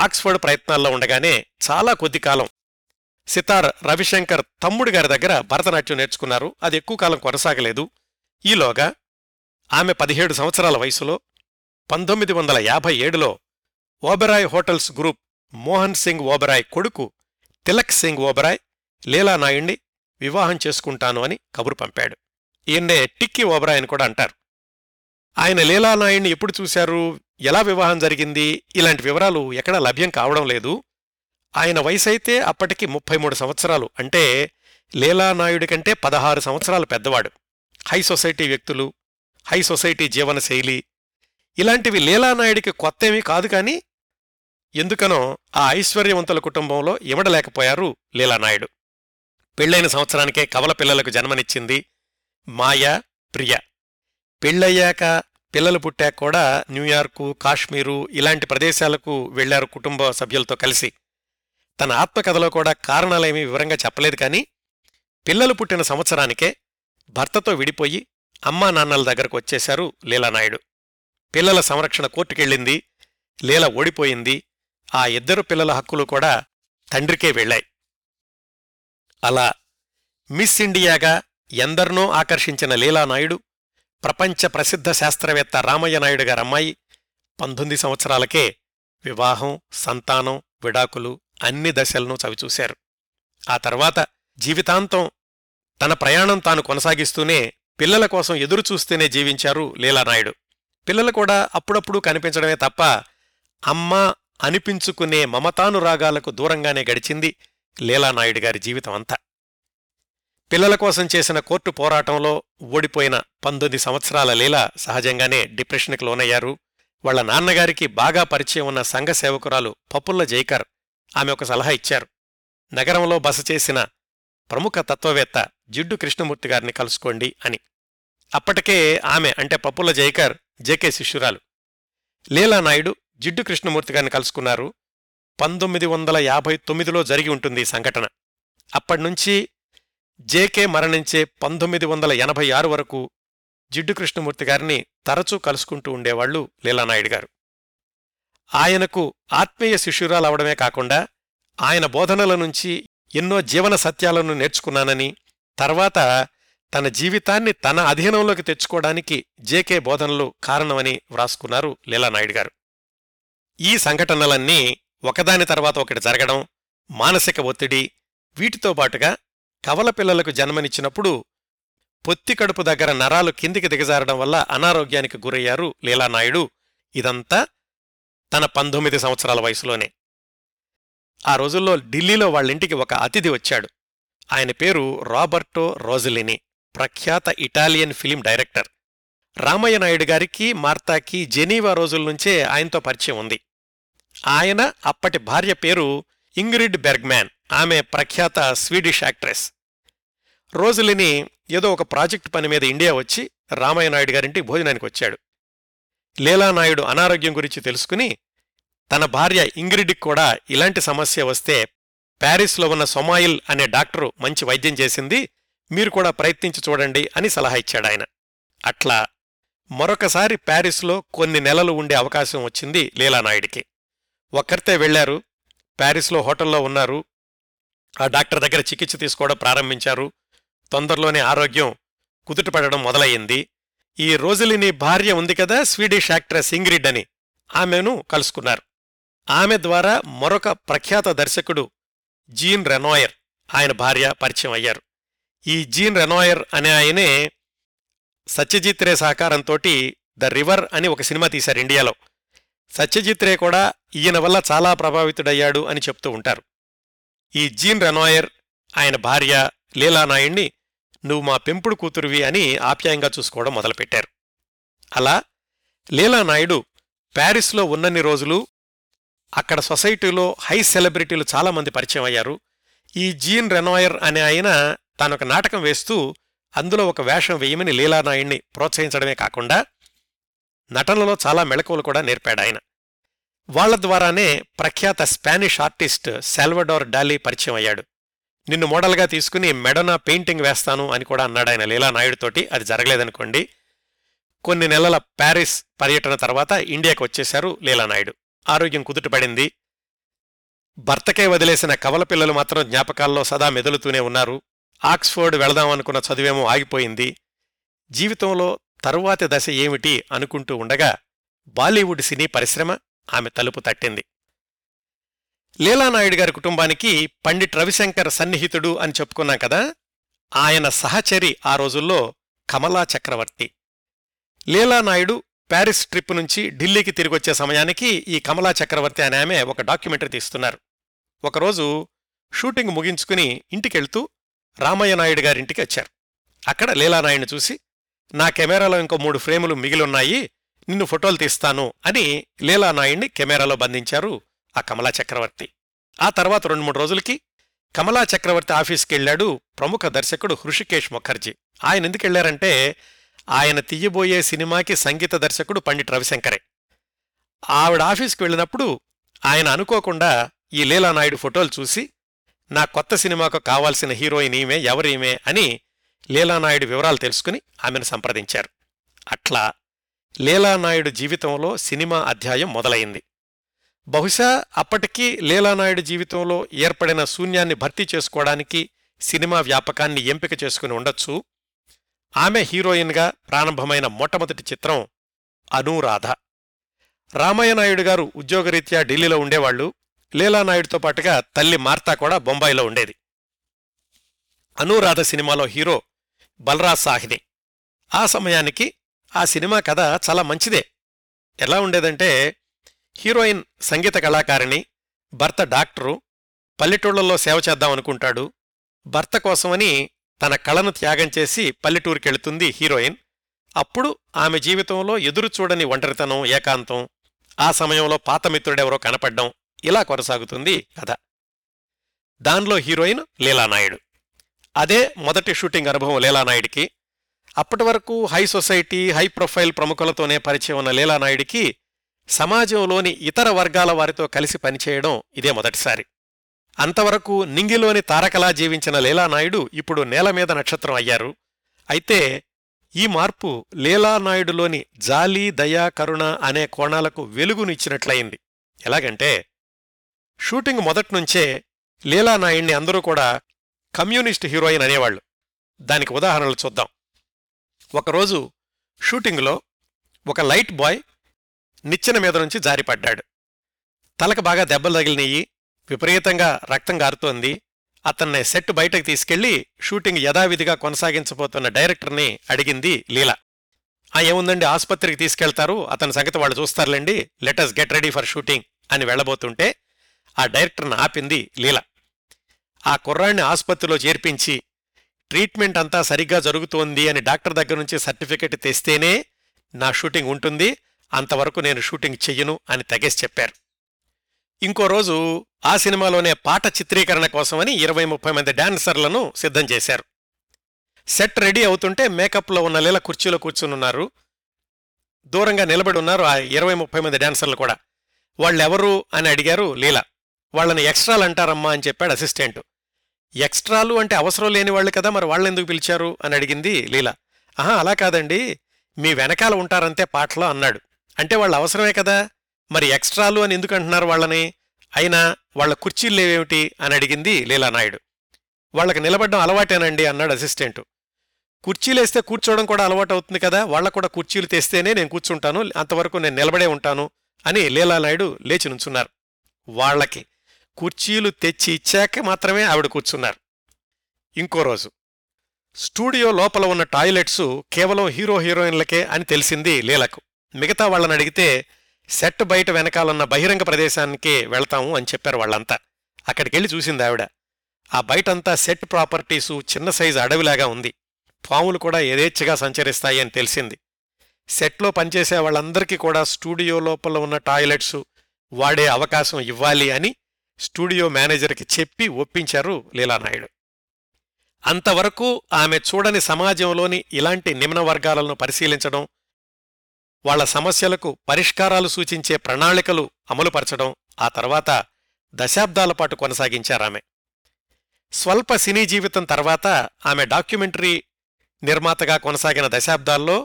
ఆక్స్ఫర్డ్ ప్రయత్నాల్లో ఉండగానే చాలా కొద్ది కాలం సితార్ రవిశంకర్ తమ్ముడు గారి దగ్గర భరతనాట్యం నేర్చుకున్నారు. అది ఎక్కువ కాలం కొనసాగలేదు. ఈలోగా ఆమె 17 సంవత్సరాల వయసులో 1957లో ఓబెరాయ్ హోటల్స్ గ్రూప్ మోహన్ సింగ్ ఓబెరాయ్ కొడుకు తిలక్ సింగ్ ఓబెరాయ్ లీలానాయుణ్ణి వివాహం చేసుకుంటాను అని కబురు పంపాడు. ఈయన్నే టిక్కీ ఓబెరాయ్ అని కూడా అంటారు. ఆయన లీలానాయుణ్ణి ఎప్పుడు చూశారు, ఎలా వివాహం జరిగింది, ఇలాంటి వివరాలు ఎక్కడా లభ్యం కావడం లేదు. ఆయన వయసైతే అప్పటికి 33 సంవత్సరాలు, అంటే లీలానాయుడి కంటే 16 సంవత్సరాలు పెద్దవాడు. హై సొసైటీ వ్యక్తులు, హై సొసైటీ జీవనశైలి ఇలాంటివి లీలానాయుడికి కొత్తేమీ కాదు. కానీ ఎందుకనో ఆ ఐశ్వర్యవంతుల కుటుంబంలో ఇమడలేకపోయారు లీలానాయుడు. పెళ్లైన సంవత్సరానికే కవల పిల్లలకు జన్మనిచ్చింది మాయా, ప్రియ. పెళ్ళయ్యాక పిల్లలు పుట్టాక కూడా న్యూయార్కు, కాశ్మీరు ఇలాంటి ప్రదేశాలకు వెళ్లారు కుటుంబ సభ్యులతో కలిసి. తన ఆత్మకథలో కూడా కారణాలేమీ వివరంగా చెప్పలేదు. కానీ పిల్లలు పుట్టిన సంవత్సరానికే భర్తతో విడిపోయి అమ్మా నాన్నల దగ్గరకు వచ్చేశారు లీలానాయుడు. పిల్లల సంరక్షణ కోర్టుకెళ్ళింది, లీల ఓడిపోయింది. ఆ 2 పిల్లల హక్కులు కూడా తండ్రికే వెళ్లాయి. అలా మిస్ ఇండియాగా ఎందరినో ఆకర్షించిన లీలానాయుడు ప్రపంచ ప్రసిద్ధ శాస్త్రవేత్త రామయ్య నాయుడు గారమ్మాయి 19 సంవత్సరాలకే వివాహం, సంతానం, విడాకులు అన్ని దశలను చవిచూశారు. ఆ తర్వాత జీవితాంతం తన ప్రయాణం తాను కొనసాగిస్తూనే పిల్లల కోసం ఎదురుచూస్తూనే జీవించారు లీలానాయుడు. పిల్లలు కూడా అప్పుడప్పుడు కనిపించడమే తప్ప అమ్మ అనిపించుకునే మమతానురాగాలకు దూరంగానే గడిచింది లీలానాయుడు గారి జీవితం అంతా. పిల్లల కోసం చేసిన కోర్టు పోరాటంలో ఓడిపోయిన 19 సంవత్సరాల లీల సహజంగానే డిప్రెషన్కి లోనయ్యారు. వాళ్ల నాన్నగారికి బాగా పరిచయం ఉన్న సంఘ సేవకురాలు పపుల్ల జైకర్ ఆమె ఒక సలహా ఇచ్చారు. నగరంలో బస చేసిన ప్రముఖ తత్వవేత్త జిడ్డు కృష్ణమూర్తి గారిని కలుసుకోండి అని. అప్పటికే ఆమె అంటే పపుల్ల జైకర్ జేకే శిష్యురాలు. లీలానాయుడు జిడ్డు కృష్ణమూర్తి గారిని కలుసుకున్నారు. 1959లో జరిగి ఉంటుంది ఈ సంఘటన. అప్పటినుంచి జేకే మరణించే 1986 వరకు జిడ్డు కృష్ణమూర్తి గారిని తరచూ కలుసుకుంటూ ఉండేవాళ్లు లీలానాయుడు గారు. ఆయనకు ఆత్మీయ శిష్యురాలవడమే కాకుండా ఆయన బోధనల నుంచి ఎన్నో జీవన సత్యాలను నేర్చుకున్నానని, తర్వాత తన జీవితాన్ని తన అధీనంలోకి తెచ్చుకోవడానికి జేకే బోధనలు కారణమని వ్రాసుకున్నారు లీలానాయుడు గారు. ఈ సంఘటనలన్నీ ఒకదాని తర్వాత ఒకటి జరగడం, మానసిక ఒత్తిడి, వీటితో పాటుగా కవల పిల్లలకు జన్మనిచ్చినప్పుడు పొత్తి కడుపు దగ్గర నరాలు కిందికి దిగజారడం వల్ల అనారోగ్యానికి గురయ్యారు లీలానాయుడు. ఇదంతా తన 19 సంవత్సరాల వయసులోనే. ఆ రోజుల్లో ఢిల్లీలో వాళ్ళింటికి ఒక అతిథి వచ్చాడు. ఆయన పేరు రాబర్టో రోజలిని, ప్రఖ్యాత Italian film director. Ramaiah Naidu గారికి మార్తాకి జెనీవా రోజుల నుంచే ఆయనతో పరిచయం ఉంది. ఆయన అప్పటి భార్య పేరు ఇంగ్రిడ్ బెర్గ్మ్యాన్, ఆమె ప్రఖ్యాత స్వీడిష్ యాక్ట్రెస్. రోజలిని ఏదో ఒక ప్రాజెక్టు పని మీద ఇండియా వచ్చి రామయ్య నాయుడు గారింటికి భోజనానికి వచ్చాడు. లీలానాయుడు అనారోగ్యం గురించి తెలుసుకుని తన భార్య ఇంగ్రిడ్కి కూడా ఇలాంటి సమస్య వస్తే ప్యారిస్లో ఉన్న సొమాయిల్ అనే డాక్టరు మంచి వైద్యం చేసింది, మీరు కూడా ప్రయత్నించి చూడండి అని సలహా ఇచ్చాడాయన. అట్లా మరొకసారి ప్యారిస్లో కొన్ని నెలలు ఉండే అవకాశం వచ్చింది లీలానాయుడికి. ఒక్కరితే వెళ్లారు, ప్యారిస్లో హోటల్లో ఉన్నారు, ఆ డాక్టర్ దగ్గర చికిత్స తీసుకోవడం ప్రారంభించారు. తొందరలోనే ఆరోగ్యం కుదుటపడడం మొదలయ్యింది. ఈ రోజిలిని భార్య ఉంది కదా, స్వీడిష్ యాక్ట్రెస్ ఇంగ్రిడ్ అని, ఆమెను కలుసుకున్నారు. ఆమె ద్వారా మరొక ప్రఖ్యాత దర్శకుడు జీన్ రెనోయర్, ఆయన భార్య పరిచయం అయ్యారు. ఈ జీన్ రెనోయర్ అనే ఆయనే సత్యజిత్ రే సహకారంతో ద రివర్ అని ఒక సినిమా తీశారు ఇండియాలో. సత్యజిత్ రే కూడా ఈయన వల్ల చాలా ప్రభావితుడయ్యాడు అని చెప్తూ ఉంటారు. ఈ జీన్ రెనోయర్ ఆయన భార్య లీలానాయుణ్ణి నువ్వు మా పెంపుడు కూతురువి అని ఆప్యాయంగా చూసుకోవడం మొదలుపెట్టారు. అలా లీలానాయుడు ప్యారిస్లో ఉన్నన్ని రోజులు అక్కడ సొసైటీలో హై సెలబ్రిటీలు చాలామంది పరిచయం అయ్యారు. ఈ జీన్ రెనోయర్ అనే ఆయన తానొక నాటకం వేస్తూ అందులో ఒక వేషం వేయమని లీలానాయుణ్ణి ప్రోత్సహించడమే కాకుండా నటనలో చాలా మెళకువలు కూడా నేర్పాడాయన. వాళ్ల ద్వారానే ప్రఖ్యాత స్పానిష్ ఆర్టిస్ట్ సాల్వడార్ డాలీ పరిచయం అయ్యాడు. నిన్ను మోడల్గా తీసుకుని మెడోనా పెయింటింగ్ వేస్తాను అని కూడా అన్నాడాయన లీలానాయుడితోటి. అది జరగలేదనుకోండి. కొన్ని నెలల ప్యారిస్ పర్యటన తర్వాత ఇండియాకు వచ్చేశారు లీలానాయుడు. ఆరోగ్యం కుదుటపడింది. భర్తకే వదిలేసిన కవల పిల్లలు మాత్రం జ్ఞాపకాల్లో సదా మెదులుతూనే ఉన్నారు. ఆక్స్ఫోర్డ్ వెళదామనుకున్న చదువేమో ఆగిపోయింది. జీవితంలో తరువాతి దశ ఏమిటి అనుకుంటూ ఉండగా బాలీవుడ్ సినీ పరిశ్రమ ఆమె తలుపు తట్టింది. లీలానాయుడు గారి కుటుంబానికి పండిట్ రవిశంకర్ సన్నిహితుడు అని చెప్పుకున్నాం కదా, ఆయన సహచరి ఆ రోజుల్లో కమలా చక్రవర్తి. లీలానాయుడు ప్యారిస్ ట్రిప్ నుంచి ఢిల్లీకి తిరిగొచ్చే సమయానికి ఈ కమలా చక్రవర్తి అనే ఆమె ఒక డాక్యుమెంటరీ తీస్తున్నారు. ఒకరోజు షూటింగ్ ముగించుకుని ఇంటికెళ్తూ రామయ్యనాయుడు గారింటికి వచ్చారు. అక్కడ లీలానాయుడిని చూసి, నా కెమెరాలో ఇంకో 3 ఫ్రేములు మిగిలున్నాయి, నిన్ను ఫోటోలు తీస్తాను అని లీలానాయుడిని కెమెరాలో బంధించారు ఆ కమలా చక్రవర్తి. ఆ తర్వాత 2-3 రోజులకి కమలా చక్రవర్తి ఆఫీస్కెళ్లాడు ప్రముఖ దర్శకుడు హృషికేష్ ముఖర్జీ. ఆయన ఎందుకెళ్లారంటే, ఆయన తీయబోయే సినిమాకి సంగీత దర్శకుడు పండిట్ రవిశంకరే. ఆవిడ ఆఫీస్కి వెళ్ళినప్పుడు ఆయన అనుకోకుండా ఈ లీలానాయుడు ఫోటోలు చూసి, నా కొత్త సినిమాకు కావాల్సిన హీరోయిన్ ఈమె, ఎవరీమే అని లీలానాయుడు వివరాలు తెలుసుకుని ఆమెను సంప్రదించారు. అట్లా లీలానాయుడు జీవితంలో సినిమా అధ్యాయం మొదలైంది. బహుశా అప్పటికీ లీలానాయుడు జీవితంలో ఏర్పడిన శూన్యాన్ని భర్తీ చేసుకోవడానికి సినిమా వ్యాపకాన్ని ఎంపిక చేసుకుని ఉండొచ్చు. ఆమె హీరోయిన్గా ప్రారంభమైన మొట్టమొదటి చిత్రం అనురాధ. రామయ్యనాయుడు గారు ఉద్యోగరీత్యా ఢిల్లీలో ఉండేవాళ్లు. లీలానాయుడితో పాటుగా తల్లి మార్తా కూడా బొంబాయిలో ఉండేది. అనురాధ సినిమాలో హీరో బలరాజ్ సాహ్ని. ఆ సమయానికి ఆ సినిమా కథ చాలా మంచిదే. ఎలా ఉండేదంటే, హీరోయిన్ సంగీత కళాకారిణి, భర్త డాక్టరు, పల్లెటూళ్లలో సేవ చేద్దామనుకుంటాడు. భర్త కోసమని తన కళను త్యాగం చేసి పల్లెటూరికెళ్తుంది హీరోయిన్. అప్పుడు ఆమె జీవితంలో ఎదురుచూడని ఒంటరితనం, ఏకాంతం, ఆ సమయంలో పాతమిత్రుడెవరో కనపడ్డం, ఇలా కొనసాగుతుంది కథ. దానిలో హీరోయిన్ లీలానాయుడు. అదే మొదటి షూటింగ్ అనుభవం లీలానాయుడికి. అప్పటి వరకు హై సొసైటీ, హై ప్రొఫైల్ ప్రముఖులతోనే పరిచయం ఉన్న లీలానాయుడికి సమాజంలోని ఇతర వర్గాల వారితో కలిసి పనిచేయడం ఇదే మొదటిసారి. అంతవరకు నింగిలోని తారకలా జీవించిన లీలానాయుడు ఇప్పుడు నేలమీద నక్షత్రం అయ్యారు. అయితే ఈ మార్పు లీలానాయుడులోని జాలి, దయా, కరుణ అనే కోణాలకు వెలుగునిచ్చినట్లయింది. ఎలాగంటే, షూటింగ్ మొదట్నుంచే లీలానాయుణ్ణి అందరూ కూడా కమ్యూనిస్ట్ హీరోయిన్ అనేవాళ్లు. దానికి ఉదాహరణలు చూద్దాం. ఒకరోజు షూటింగ్లో ఒక లైట్ బాయ్ నిచ్చెన మీద నుంచి జారిపడ్డాడు. తలకు బాగా దెబ్బలు తగిలినయి, విపరీతంగా రక్తం గారుతోంది. అతన్ని సెట్ బయటకు తీసుకెళ్లి షూటింగ్ యథావిధిగా కొనసాగించబోతున్న డైరెక్టర్ని అడిగింది లీల. ఏముందండి, ఆసుపత్రికి తీసుకెళ్తారు, అతని సంగతి వాళ్ళు చూస్తారులేండి, let's get ready for shooting అని వెళ్లబోతుంటే ఆ డైరెక్టర్ని ఆపింది లీల. ఆ కుర్రాణ్ణి ఆసుపత్రిలో చేర్పించి ట్రీట్మెంట్ అంతా సరిగ్గా జరుగుతోంది అని డాక్టర్ దగ్గర నుంచి సర్టిఫికెట్ తెస్తేనే నా షూటింగ్ ఉంటుంది, అంతవరకు నేను షూటింగ్ చెయ్యను అని తెగేసి చెప్పారు. ఇంకో రోజు ఆ సినిమాలోనే పాట చిత్రీకరణ కోసమని 20-30 మంది డాన్సర్లను సిద్ధం చేశారు. సెట్ రెడీ అవుతుంటే మేకప్లో ఉన్న లీల కుర్చీలో కూర్చునున్నారు. దూరంగా నిలబడి ఉన్నారు ఆ 20-30 మంది డాన్సర్లు కూడా. వాళ్ళెవరు అని అడిగారు లీల. వాళ్ళని ఎక్స్ట్రాలు అంటారమ్మా అని చెప్పాడు అసిస్టెంటు. ఎక్స్ట్రాలు అంటే అవసరం లేని వాళ్ళు కదా, మరి వాళ్ళని ఎందుకు పిలిచారు అని అడిగింది లీల. అలా కాదండి, మీ వెనకాల ఉంటారంతే పాటలో అన్నాడు. అంటే వాళ్ళ అవసరమే కదా, మరి ఎక్స్ట్రాలు అని ఎందుకంటున్నారు వాళ్ళని? అయినా వాళ్ల కుర్చీలు లేవేమిటి అని అడిగింది లీలానాయుడు. వాళ్ళకి నిలబడ్డం అలవాటేనండి అన్నాడు అసిస్టెంటు. కుర్చీలేస్తే కూర్చోవడం కూడా అలవాటు అవుతుంది కదా, వాళ్ళకు కూడా కుర్చీలు తెస్తేనే నేను కూర్చుంటాను, అంతవరకు నేను నిలబడే ఉంటాను అని లీలానాయుడు లేచి నుంచున్నారు. వాళ్లకి కుర్చీలు తెచ్చి ఇచ్చాక మాత్రమే ఆవిడ కూర్చున్నారు. ఇంకో రోజు స్టూడియో లోపల ఉన్న టాయిలెట్సు కేవలం హీరో హీరోయిన్లకే అని తెలిసింది లీలకు. మిగతా వాళ్ళని అడిగితే సెట్ బయట వెనకాలన్న బహిరంగ ప్రదేశానికే వెళ్తాము అని చెప్పారు వాళ్ళంతా. అక్కడికెళ్ళి చూసింది ఆవిడ. ఆ బయటంతా సెట్ ప్రాపర్టీసు చిన్న సైజు అడవిలాగా ఉంది. పాములు కూడా యథేచ్ఛగా సంచరిస్తాయి అని తెలిసింది. సెట్లో పనిచేసే వాళ్ళందరికీ కూడా స్టూడియో లోపల ఉన్న టాయిలెట్సు వాడే అవకాశం ఇవ్వాలి అని స్టూడియో మేనేజర్కి చెప్పి ఒప్పించారు లీలానాయుడు. అంతవరకు ఆమె చూడని సమాజంలోని ఇలాంటి నిమ్నవర్గాలను పరిశీలించడం, వాళ్ల సమస్యలకు పరిష్కారాలు సూచించే ప్రణాళికలు అమలుపరచడం ఆ తర్వాత దశాబ్దాల పాటు కొనసాగించారామె. స్వల్ప సినీ జీవితం తర్వాత ఆమె డాక్యుమెంటరీ నిర్మాతగా కొనసాగిన దశాబ్దాల్లో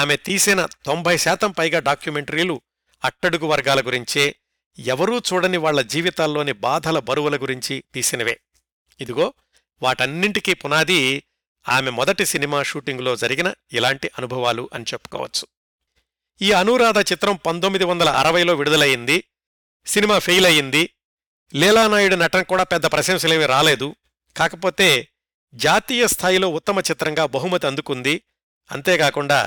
ఆమె తీసిన 90% పైగా డాక్యుమెంటరీలు అట్టడుగు వర్గాల గురించే, ఎవరూ చూడని వాళ్ల జీవితాల్లోని బాధల బరువుల గురించి తీసినవే. ఇదిగో వాటన్నింటికీ పునాది ఆమె మొదటి సినిమా షూటింగులో జరిగిన ఇలాంటి అనుభవాలు అని చెప్పుకోవచ్చు. ఈ అనురాధ చిత్రం 1960లో విడుదలయ్యింది. సినిమా ఫెయిల్ అయ్యింది. లీలానాయుడు నటన కూడా పెద్ద ప్రశంసలేమీ రాలేదు. కాకపోతే జాతీయ స్థాయిలో ఉత్తమ చిత్రంగా బహుమతి అందుకుంది. అంతేకాకుండా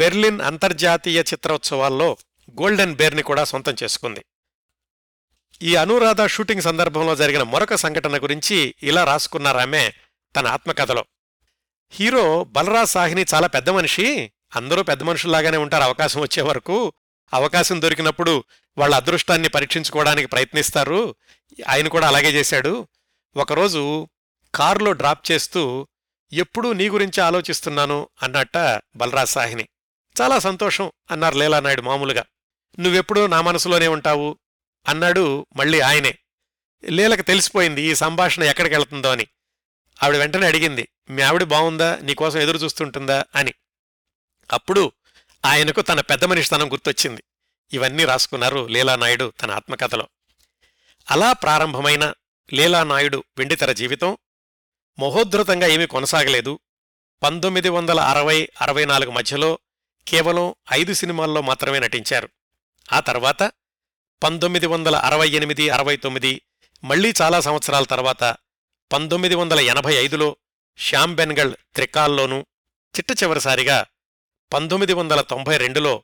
బెర్లిన్ అంతర్జాతీయ చిత్రోత్సవాల్లో గోల్డెన్ బేర్ని కూడా సొంతం చేసుకుంది. ఈ అనురాధ షూటింగ్ సందర్భంలో జరిగిన మరొక సంఘటన గురించి ఇలా రాసుకున్నారామె తన ఆత్మకథలో. హీరో బలరాజ్ సాహిని చాలా పెద్ద మనిషి. అందరూ పెద్ద మనుషుల్లాగానే ఉంటారు అవకాశం వచ్చే వరకు. అవకాశం దొరికినప్పుడు వాళ్ళ అదృష్టాన్ని పరీక్షించుకోవడానికి ప్రయత్నిస్తారు. ఆయన కూడా అలాగే చేశాడు. ఒకరోజు కారులో డ్రాప్ చేస్తూ ఎప్పుడూ నీ గురించి ఆలోచిస్తున్నాను అన్నట్ట బలరాజ్ సాహిని. చాలా సంతోషం అన్నారు లీలానాయుడు మామూలుగా. నువ్వెప్పుడూ నా మనసులోనే ఉంటావు అన్నాడు మళ్ళీ ఆయనే. లీలకు తెలిసిపోయింది ఈ సంభాషణ ఎక్కడికెళ్తుందో అని. ఆవిడ వెంటనే అడిగింది, మీ ఆవిడ బావుందా, నీకోసం ఎదురు చూస్తుంటుందా అని. అప్పుడు ఆయనకు తన పెద్ద మనిషితనం గుర్తొచ్చింది. ఇవన్నీ రాసుకున్నారు లీలానాయుడు తన ఆత్మకథలో. అలా ప్రారంభమైన లీలానాయుడు వెండితెర జీవితం మహోద్ధృతంగా ఏమీ కొనసాగలేదు. 1960-64 మధ్యలో కేవలం 5 సినిమాల్లో మాత్రమే నటించారు. ఆ తర్వాత 1968-69 మళ్లీ చాలా సంవత్సరాల తర్వాత 1985లో శ్యామ్ బెన్గల్ త్రికాల్లోనూ, చిట్ట చివరిసారిగా 1992లో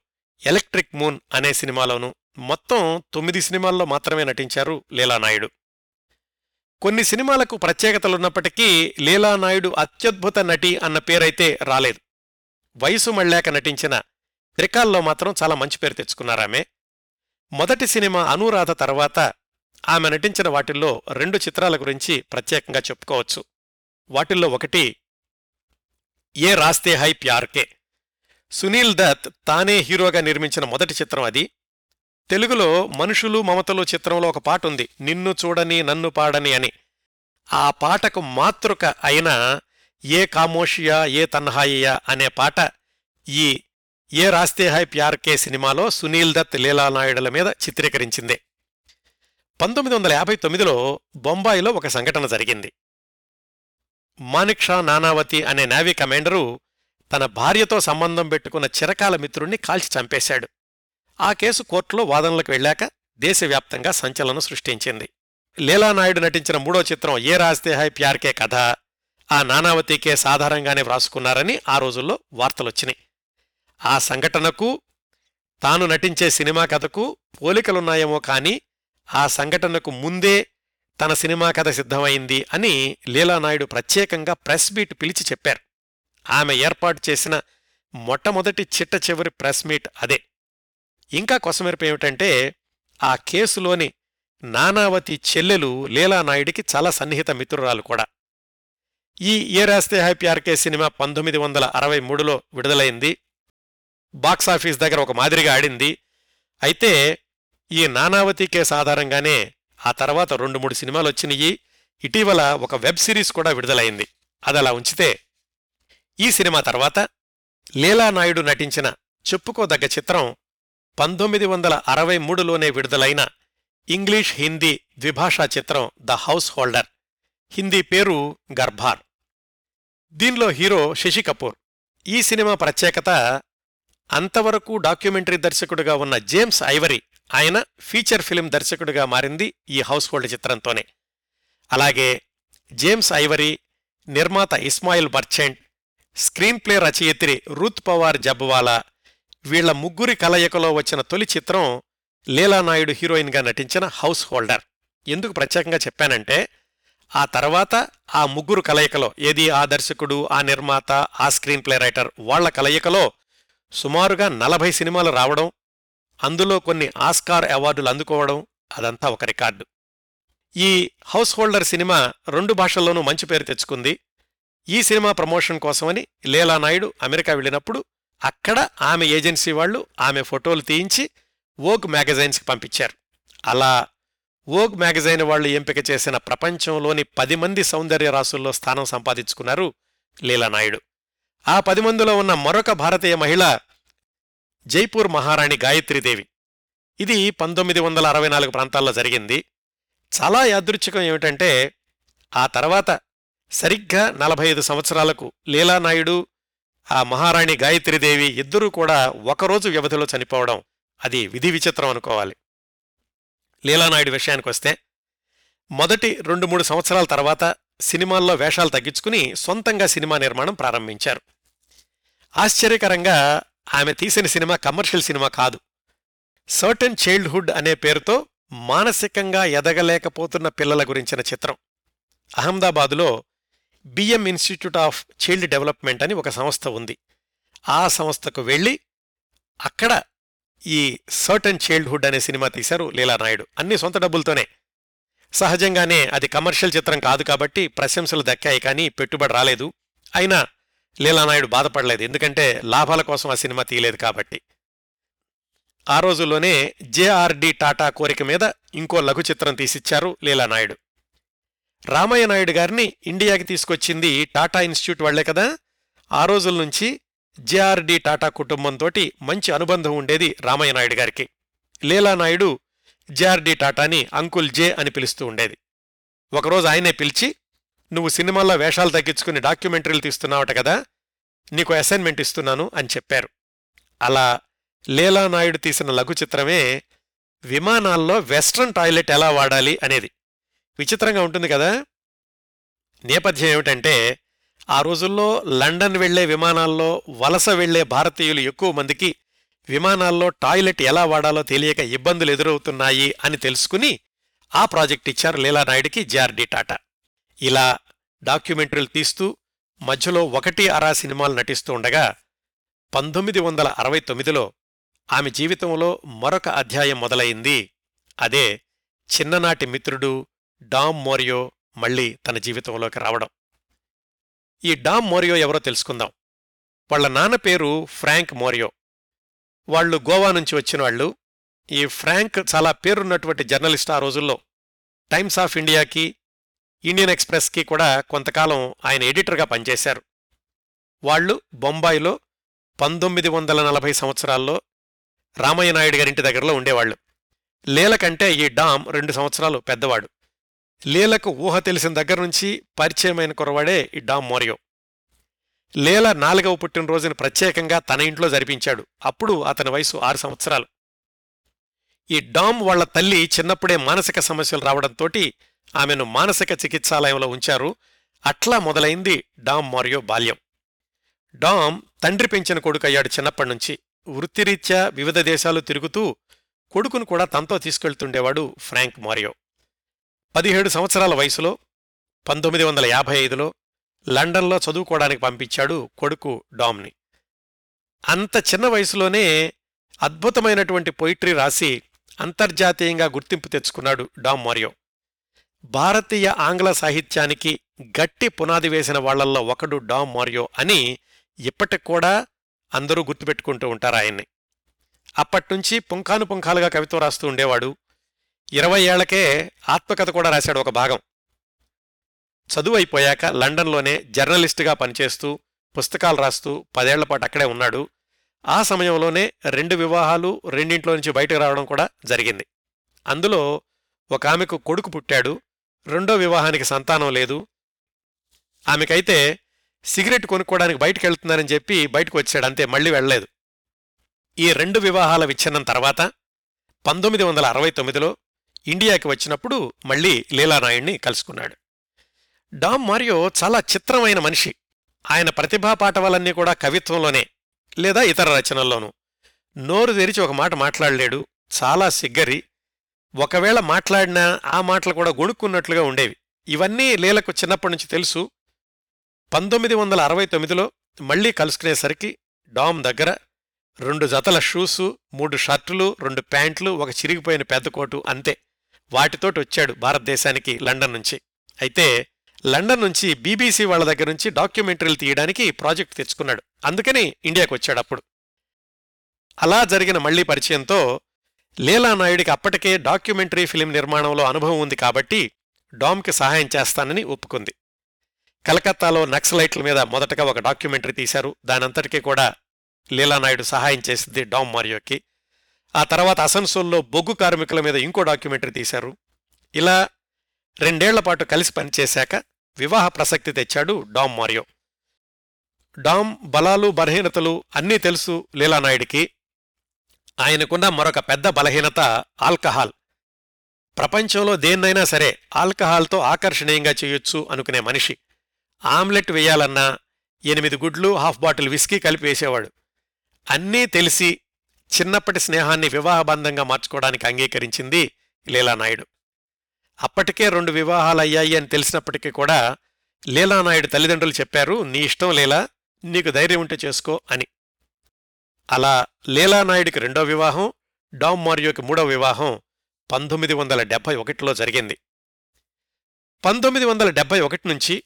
ఎలక్ట్రిక్ మూన్ అనే సినిమాలోనూ, మొత్తం 9 సినిమాల్లో మాత్రమే నటించారు లీలానాయుడు. కొన్ని సినిమాలకు ప్రత్యేకతలున్నప్పటికీ లీలానాయుడు అత్యద్భుత నటి అన్న పేరైతే రాలేదు. వయసు మళ్ళాక నటించిన త్రికాల్లో మాత్రం చాలా మంచి పేరు తెచ్చుకున్నారామె. మొదటి సినిమా అనురాధ తర్వాత ఆమె నటించిన వాటిల్లో 2 చిత్రాల గురించి ప్రత్యేకంగా చెప్పుకోవచ్చు. వాటిల్లో ఒకటి ఏ రాస్తే హై ప్యార్కే. సునీల్ దత్ తానే హీరోగా నిర్మించిన మొదటి చిత్రం అది. తెలుగులో మనుషులు మమతలు చిత్రంలో ఒక పాట ఉంది, నిన్ను చూడని నన్ను పాడని అని. ఆ పాటకు మాతృక అయిన ఏ కామోషియా ఏ తన్హాయియా అనే పాట ఈ ఏ రాస్తే హై ప్యార్కే సినిమాలో సునీల్ దత్ లీలానాయుడుల మీద చిత్రీకరించిందే. 1959లో బొంబాయిలో ఒక సంఘటన జరిగింది. మానిక్ షా నానావతి అనే నేవీ కమాండరు తన భార్యతో సంబంధం పెట్టుకున్న చిరకాల మిత్రుణ్ణి కాల్చి చంపేశాడు. ఆ కేసు కోర్టులో వాదనలకు వెళ్ళాక దేశవ్యాప్తంగా సంచలనం సృష్టించింది. లీలానాయుడు నటించిన 3వ చిత్రం ఏ రాస్తే హై ప్యార్కే కథ ఆ నానావతికే సాధారణంగానే వ్రాసుకున్నారని ఆ రోజుల్లో వార్తలొచ్చినాయి. ఆ సంఘటనకు తాను నటించే సినిమా కథకు పోలికలున్నాయేమో కానీ ఆ సంఘటనకు ముందే తన సినిమా కథ సిద్ధమైంది అని లీలానాయుడు ప్రత్యేకంగా ప్రెస్ మీట్ పిలిచి చెప్పారు. ఆమె ఏర్పాటు చేసిన మొట్టమొదటి చిట్ట చివరి ప్రెస్ మీట్ అదే. ఇంకా కొసమెరుపు ఏమిటంటే ఆ కేసులోని నానావతి చెల్లెలు లీలానాయుడికి చాలా సన్నిహిత మిత్రురాలు కూడా. ఈ ఏ రాస్తే హై ప్యార్కే సినిమా 1963లో విడుదలైంది. బాక్సాఫీస్ దగ్గర ఒక మాదిరిగా ఆడింది. అయితే ఈ నానావతికే సాధారణంగానే ఆ తర్వాత 2-3 సినిమాలు వచ్చినాయి. ఇటీవల ఒక వెబ్ సిరీస్ కూడా విడుదలైంది. అదలా ఉంచితే ఈ సినిమా తర్వాత లీలానాయుడు నటించిన చెప్పుకోదగ్గ చిత్రం 1963లోనే విడుదలైన ఇంగ్లీష్ హిందీ ద్విభాషా చిత్రం ద హౌస్ హోల్డర్, హిందీ పేరు గర్భార్. దీనిలో హీరో శశి కపూర్. ఈ సినిమా ప్రత్యేకత, అంతవరకు డాక్యుమెంటరీ దర్శకుడుగా ఉన్న జేమ్స్ ఐవరీ ఆయన ఫీచర్ ఫిలిం దర్శకుడుగా మారింది ఈ హౌస్ హోల్డ్ చిత్రంతోనే. అలాగే జేమ్స్ ఐవరీ, నిర్మాత ఇస్మాయిల్ మర్చెంట్, స్క్రీన్ ప్లే రచయిత్రి రూత్ పవార్ జబ్వాలా, వీళ్ల ముగ్గురి కలయికలో వచ్చిన తొలి చిత్రం లీలానాయుడు హీరోయిన్గా నటించిన హౌస్ హోల్డర్. ఎందుకు ప్రత్యేకంగా చెప్పానంటే, ఆ తర్వాత ఆ ముగ్గురు కలయికలో, ఏది ఆ దర్శకుడు, ఆ నిర్మాత, ఆ స్క్రీన్ ప్లే రైటర్, వాళ్ల కలయికలో సుమారుగా 40 సినిమాలు రావడం, అందులో కొన్ని ఆస్కార్ అవార్డులు అందుకోవడం, అదంతా ఒక రికార్డు. ఈ హౌస్ హోల్డర్ సినిమా 2 భాషల్లోనూ మంచి పేరు తెచ్చుకుంది. ఈ సినిమా ప్రమోషన్ కోసమని లీలానాయుడు అమెరికా వెళ్ళినప్పుడు అక్కడ ఆమె ఏజెన్సీ వాళ్లు ఆమె ఫోటోలు తీయించి వోగ్ మ్యాగజైన్స్కి పంపించారు. అలా వోగ్ మ్యాగజైన్ వాళ్లు ఎంపిక చేసిన ప్రపంచంలోని 10 మంది సౌందర్య రాసుల్లో స్థానం సంపాదించుకున్నారు లీలానాయుడు. ఆ 10 మందిలో ఉన్న మరొక భారతీయ మహిళ జైపూర్ మహారాణి గాయత్రీదేవి. ఇది 1964 ప్రాంతాల్లో జరిగింది. చాలా యాదృచ్ఛికం ఏమిటంటే, ఆ తర్వాత సరిగ్గా 45 సంవత్సరాలకు లీలానాయుడు, ఆ మహారాణి గాయత్రీదేవి ఇద్దరూ కూడా ఒకరోజు వ్యవధిలో చనిపోవడం అది విధి విచిత్రం అనుకోవాలి. లీలానాయుడు విషయానికొస్తే, మొదటి 2-3 సంవత్సరాల తర్వాత సినిమాల్లో వేషాలు తగ్గించుకుని సొంతంగా సినిమా నిర్మాణం ప్రారంభించారు. ఆశ్చర్యకరంగా ఆమె తీసిన సినిమా కమర్షియల్ సినిమా కాదు. సర్టెన్ చైల్డ్హుడ్ అనే పేరుతో మానసికంగా ఎదగలేకపోతున్న పిల్లల గురించిన చిత్రం. అహ్మదాబాదులో BM institute of child development అని ఒక సంస్థ ఉంది. ఆ సంస్థకు వెళ్ళి అక్కడ ఈ సర్టెన్ చైల్డ్హుడ్ అనే సినిమా తీశారు లీలానాయుడు, అన్ని సొంత డబ్బులతోనే. సహజంగానే అది కమర్షియల్ చిత్రం కాదు కాబట్టి ప్రశంసలు దక్కాయి, కానీ పెట్టుబడి రాలేదు. అయినా లీలానాయుడు బాధపడలేదు, ఎందుకంటే లాభాల కోసం ఆ సినిమా తీయలేదు కాబట్టి. ఆ రోజుల్లోనే జేఆర్డి టాటా కోరిక మీద ఇంకో లఘు చిత్రం తీసిచ్చారు లీలానాయుడు. రామయ్య నాయుడు గారిని ఇండియాకి తీసుకొచ్చింది టాటా ఇన్స్టిట్యూట్ వాళ్లే కదా. ఆ రోజుల నుంచి జేఆర్డి టాటా కుటుంబంతోటి మంచి అనుబంధం ఉండేది రామయ్య నాయుడు గారికి. లీలానాయుడు జేఆర్డి టాటాని అంకుల్ జే అని పిలుస్తూ ఉండేది. ఒకరోజు ఆయనే పిలిచి, నువ్వు సినిమాల్లో వేషాలు తగ్గించుకుని డాక్యుమెంటరీలు తీస్తున్నావట కదా, నీకు అసైన్మెంట్ ఇస్తున్నాను అని చెప్పారు. అలా లీలానాయుడు తీసిన లఘు చిత్రమే విమానాల్లో వెస్ట్రన్ టాయిలెట్ ఎలా వాడాలి అనేది. విచిత్రంగా ఉంటుంది కదా. నేపథ్యం ఏమిటంటే, ఆ రోజుల్లో లండన్ వెళ్లే విమానాల్లో వలస వెళ్లే భారతీయులు ఎక్కువ మందికి విమానాల్లో టాయిలెట్ ఎలా వాడాలో తెలియక ఇబ్బందులు ఎదురవుతున్నాయి అని తెలుసుకుని ఆ ప్రాజెక్ట్ ఇచ్చారు లీలానాయుడికి జేఆర్డి టాటా. ఇలా డాక్యుమెంటరీలు తీస్తూ మధ్యలో 1 అరా సినిమాలు నటిస్తూ ఉండగా 1969లో ఆమె జీవితంలో మరొక అధ్యాయం మొదలైంది. అదే చిన్ననాటి మిత్రుడు డామ్ మోరియో మళ్లీ తన జీవితంలోకి రావడం. ఈ డామ్ మోరియో ఎవరో తెలుసుకుందాం. వాళ్ల నాన్న పేరు ఫ్రాంక్ మోరియో. వాళ్ళు గోవా నుంచి వచ్చినవాళ్లు. ఈ ఫ్రాంక్ చాలా పేరున్నటువంటి జర్నలిస్ట్. ఆ రోజుల్లో టైమ్స్ ఆఫ్ ఇండియాకి, ఇండియన్ ఎక్స్ప్రెస్కి కూడా కొంతకాలం ఆయన ఎడిటర్గా పనిచేశారు. వాళ్ళు బొంబాయిలో 1940 సంవత్సరాల్లో రామయ్య నాయుడు గారింటి దగ్గరలో ఉండేవాళ్లు. లీల కంటే ఈ డామ్ 2 సంవత్సరాలు పెద్దవాడు. లీలకు ఊహ తెలిసిన దగ్గరనుంచి పరిచయమైన కురవాడే ఈ డామ్ మోరియో. లీల 4వ పుట్టినరోజుని ప్రత్యేకంగా తన ఇంట్లో జరిపించాడు. అప్పుడు అతని వయసు 6 సంవత్సరాలు. ఈ డామ్ వాళ్ల తల్లి చిన్నప్పుడే మానసిక సమస్యలు రావడంతోటి ఆమెను మానసిక చికిత్సాలయంలో ఉంచారు. అట్లా మొదలైంది డామ్ మోరియో బాల్యం. డామ్ తండ్రి పెంచిన కొడుకయ్యాడు. చిన్నప్పటినుంచి వృత్తిరీత్యా వివిధ దేశాలు తిరుగుతూ కొడుకును కూడా తనతో తీసుకెళ్తుండేవాడు ఫ్రాంక్ మోరియో. 17 సంవత్సరాల వయసులో 1955లో లండన్లో చదువుకోవడానికి పంపించాడు కొడుకు డామ్ని. అంత చిన్న వయసులోనే అద్భుతమైనటువంటి పొయిట్రీ రాసి అంతర్జాతీయంగా గుర్తింపు తెచ్చుకున్నాడు డామ్ మోరియో. భారతీయ ఆంగ్ల సాహిత్యానికి గట్టి పునాది వేసిన వాళ్లల్లో ఒకడు డామ్ మోరియో అని ఇప్పటికూడా అందరూ గుర్తుపెట్టుకుంటూ ఉంటారు ఆయన్ని. అప్పట్నుంచి పుంఖానుపుంఖాలుగా కవిత్వం రాస్తూ ఉండేవాడు. 20 ఏళ్లకే ఆత్మకథ కూడా రాశాడు ఒక భాగం. చదువు అయిపోయాక లండన్లోనే జర్నలిస్టుగా పనిచేస్తూ పుస్తకాలు రాస్తూ 10 ఏళ్లపాటు అక్కడే ఉన్నాడు. ఆ సమయంలోనే 2 వివాహాలు, రెండింట్లో నుంచి బయటకు రావడం కూడా జరిగింది. అందులో ఒక ఆమెకు కొడుకు పుట్టాడు. రెండో వివాహానికి సంతానం లేదు. ఆమెకైతే సిగరెట్ కొనుక్కోవడానికి బయటకు వెళ్తున్నానని చెప్పి బయటకు వచ్చాడు, అంతే, మళ్లీ వెళ్లలేదు. ఈ 2 వివాహాల విచ్ఛిన్నం తర్వాత 1969లో ఇండియాకి వచ్చినప్పుడు మళ్లీ లీలానాయుణ్ణి కలుసుకున్నాడు. డామ్ మారియో చాలా చిత్రమైన మనిషి. ఆయన ప్రతిభా పాఠవాలన్నీ కూడా కవిత్వంలోనే లేదా ఇతర రచనల్లోనూ. నోరు తెరిచి ఒక మాట మాట్లాడలేడు. చాలా సిగ్గరి. ఒకవేళ మాట్లాడినా ఆ మాటలు కూడా గొణుక్కున్నట్లుగా ఉండేవి. ఇవన్నీ లీలకు చిన్నప్పటి నుంచి తెలుసు. 1969లో మళ్లీ కలుసుకునేసరికి డామ్ దగ్గర 2 జతల షూసు, 3 షర్టులు, 2 ప్యాంట్లు, ఒక చిరిగిపోయిన పెద్ద కోటు, అంతే. వాటితోటి వచ్చాడు భారతదేశానికి లండన్ నుంచి. అయితే లండన్ నుంచి బీబీసీ వాళ్ల దగ్గర నుంచి డాక్యుమెంటరీలు తీయడానికి ప్రాజెక్టు తెచ్చుకున్నాడు. అందుకని ఇండియాకు వచ్చాడు అప్పుడు. అలా జరిగిన మళ్లీ పరిచయంతో లీలానాయుడికి అప్పటికే డాక్యుమెంటరీ ఫిలిం నిర్మాణంలో అనుభవం ఉంది కాబట్టి డామ్కి సహాయం చేస్తానని ఒప్పుకుంది. కలకత్తాలో నక్సలైట్ల మీద మొదటగా ఒక డాక్యుమెంటరీ తీశారు. దానంతటికీ కూడా లీలానాయుడు సహాయం చేసింది డామ్ మారియోకి. ఆ తర్వాత అసన్సోల్లో బొగ్గు కార్మికుల మీద ఇంకో డాక్యుమెంటరీ తీశారు. ఇలా 2 ఏళ్లపాటు కలిసి పనిచేశాక వివాహ ప్రసక్తి తెచ్చాడు డామ్ మారియో. డామ్ బలాలు బలహీనతలు అన్నీ తెలుసు లీలానాయుడికి. ఆయనకున్న మరొక పెద్ద బలహీనత ఆల్కహాల్. ప్రపంచంలో దేన్నైనా సరే ఆల్కహాల్తో ఆకర్షణీయంగా చేయొచ్చు అనుకునే మనిషి. ఆమ్లెట్ వేయాలన్నా 8 గుడ్లు, హాఫ్ బాటిల్ విస్కీ కలిపి వేసేవాడు. అన్నీ తెలిసి చిన్నప్పటి స్నేహాన్ని వివాహబంధంగా మార్చుకోవడానికి అంగీకరించింది లీలానాయుడు. అప్పటికే 2 వివాహాలయ్యాయి అని తెలిసినప్పటికీ కూడా లీలానాయుడు తల్లిదండ్రులు చెప్పారు, నీ ఇష్టం లీలా, నీకు ధైర్యం ఉంటే చేసుకో అని. అలా లీలానాయుడికి 2వ వివాహం, డామ్ మారియోకి 3వ వివాహం 1971లో జరిగింది. 1971 నుంచి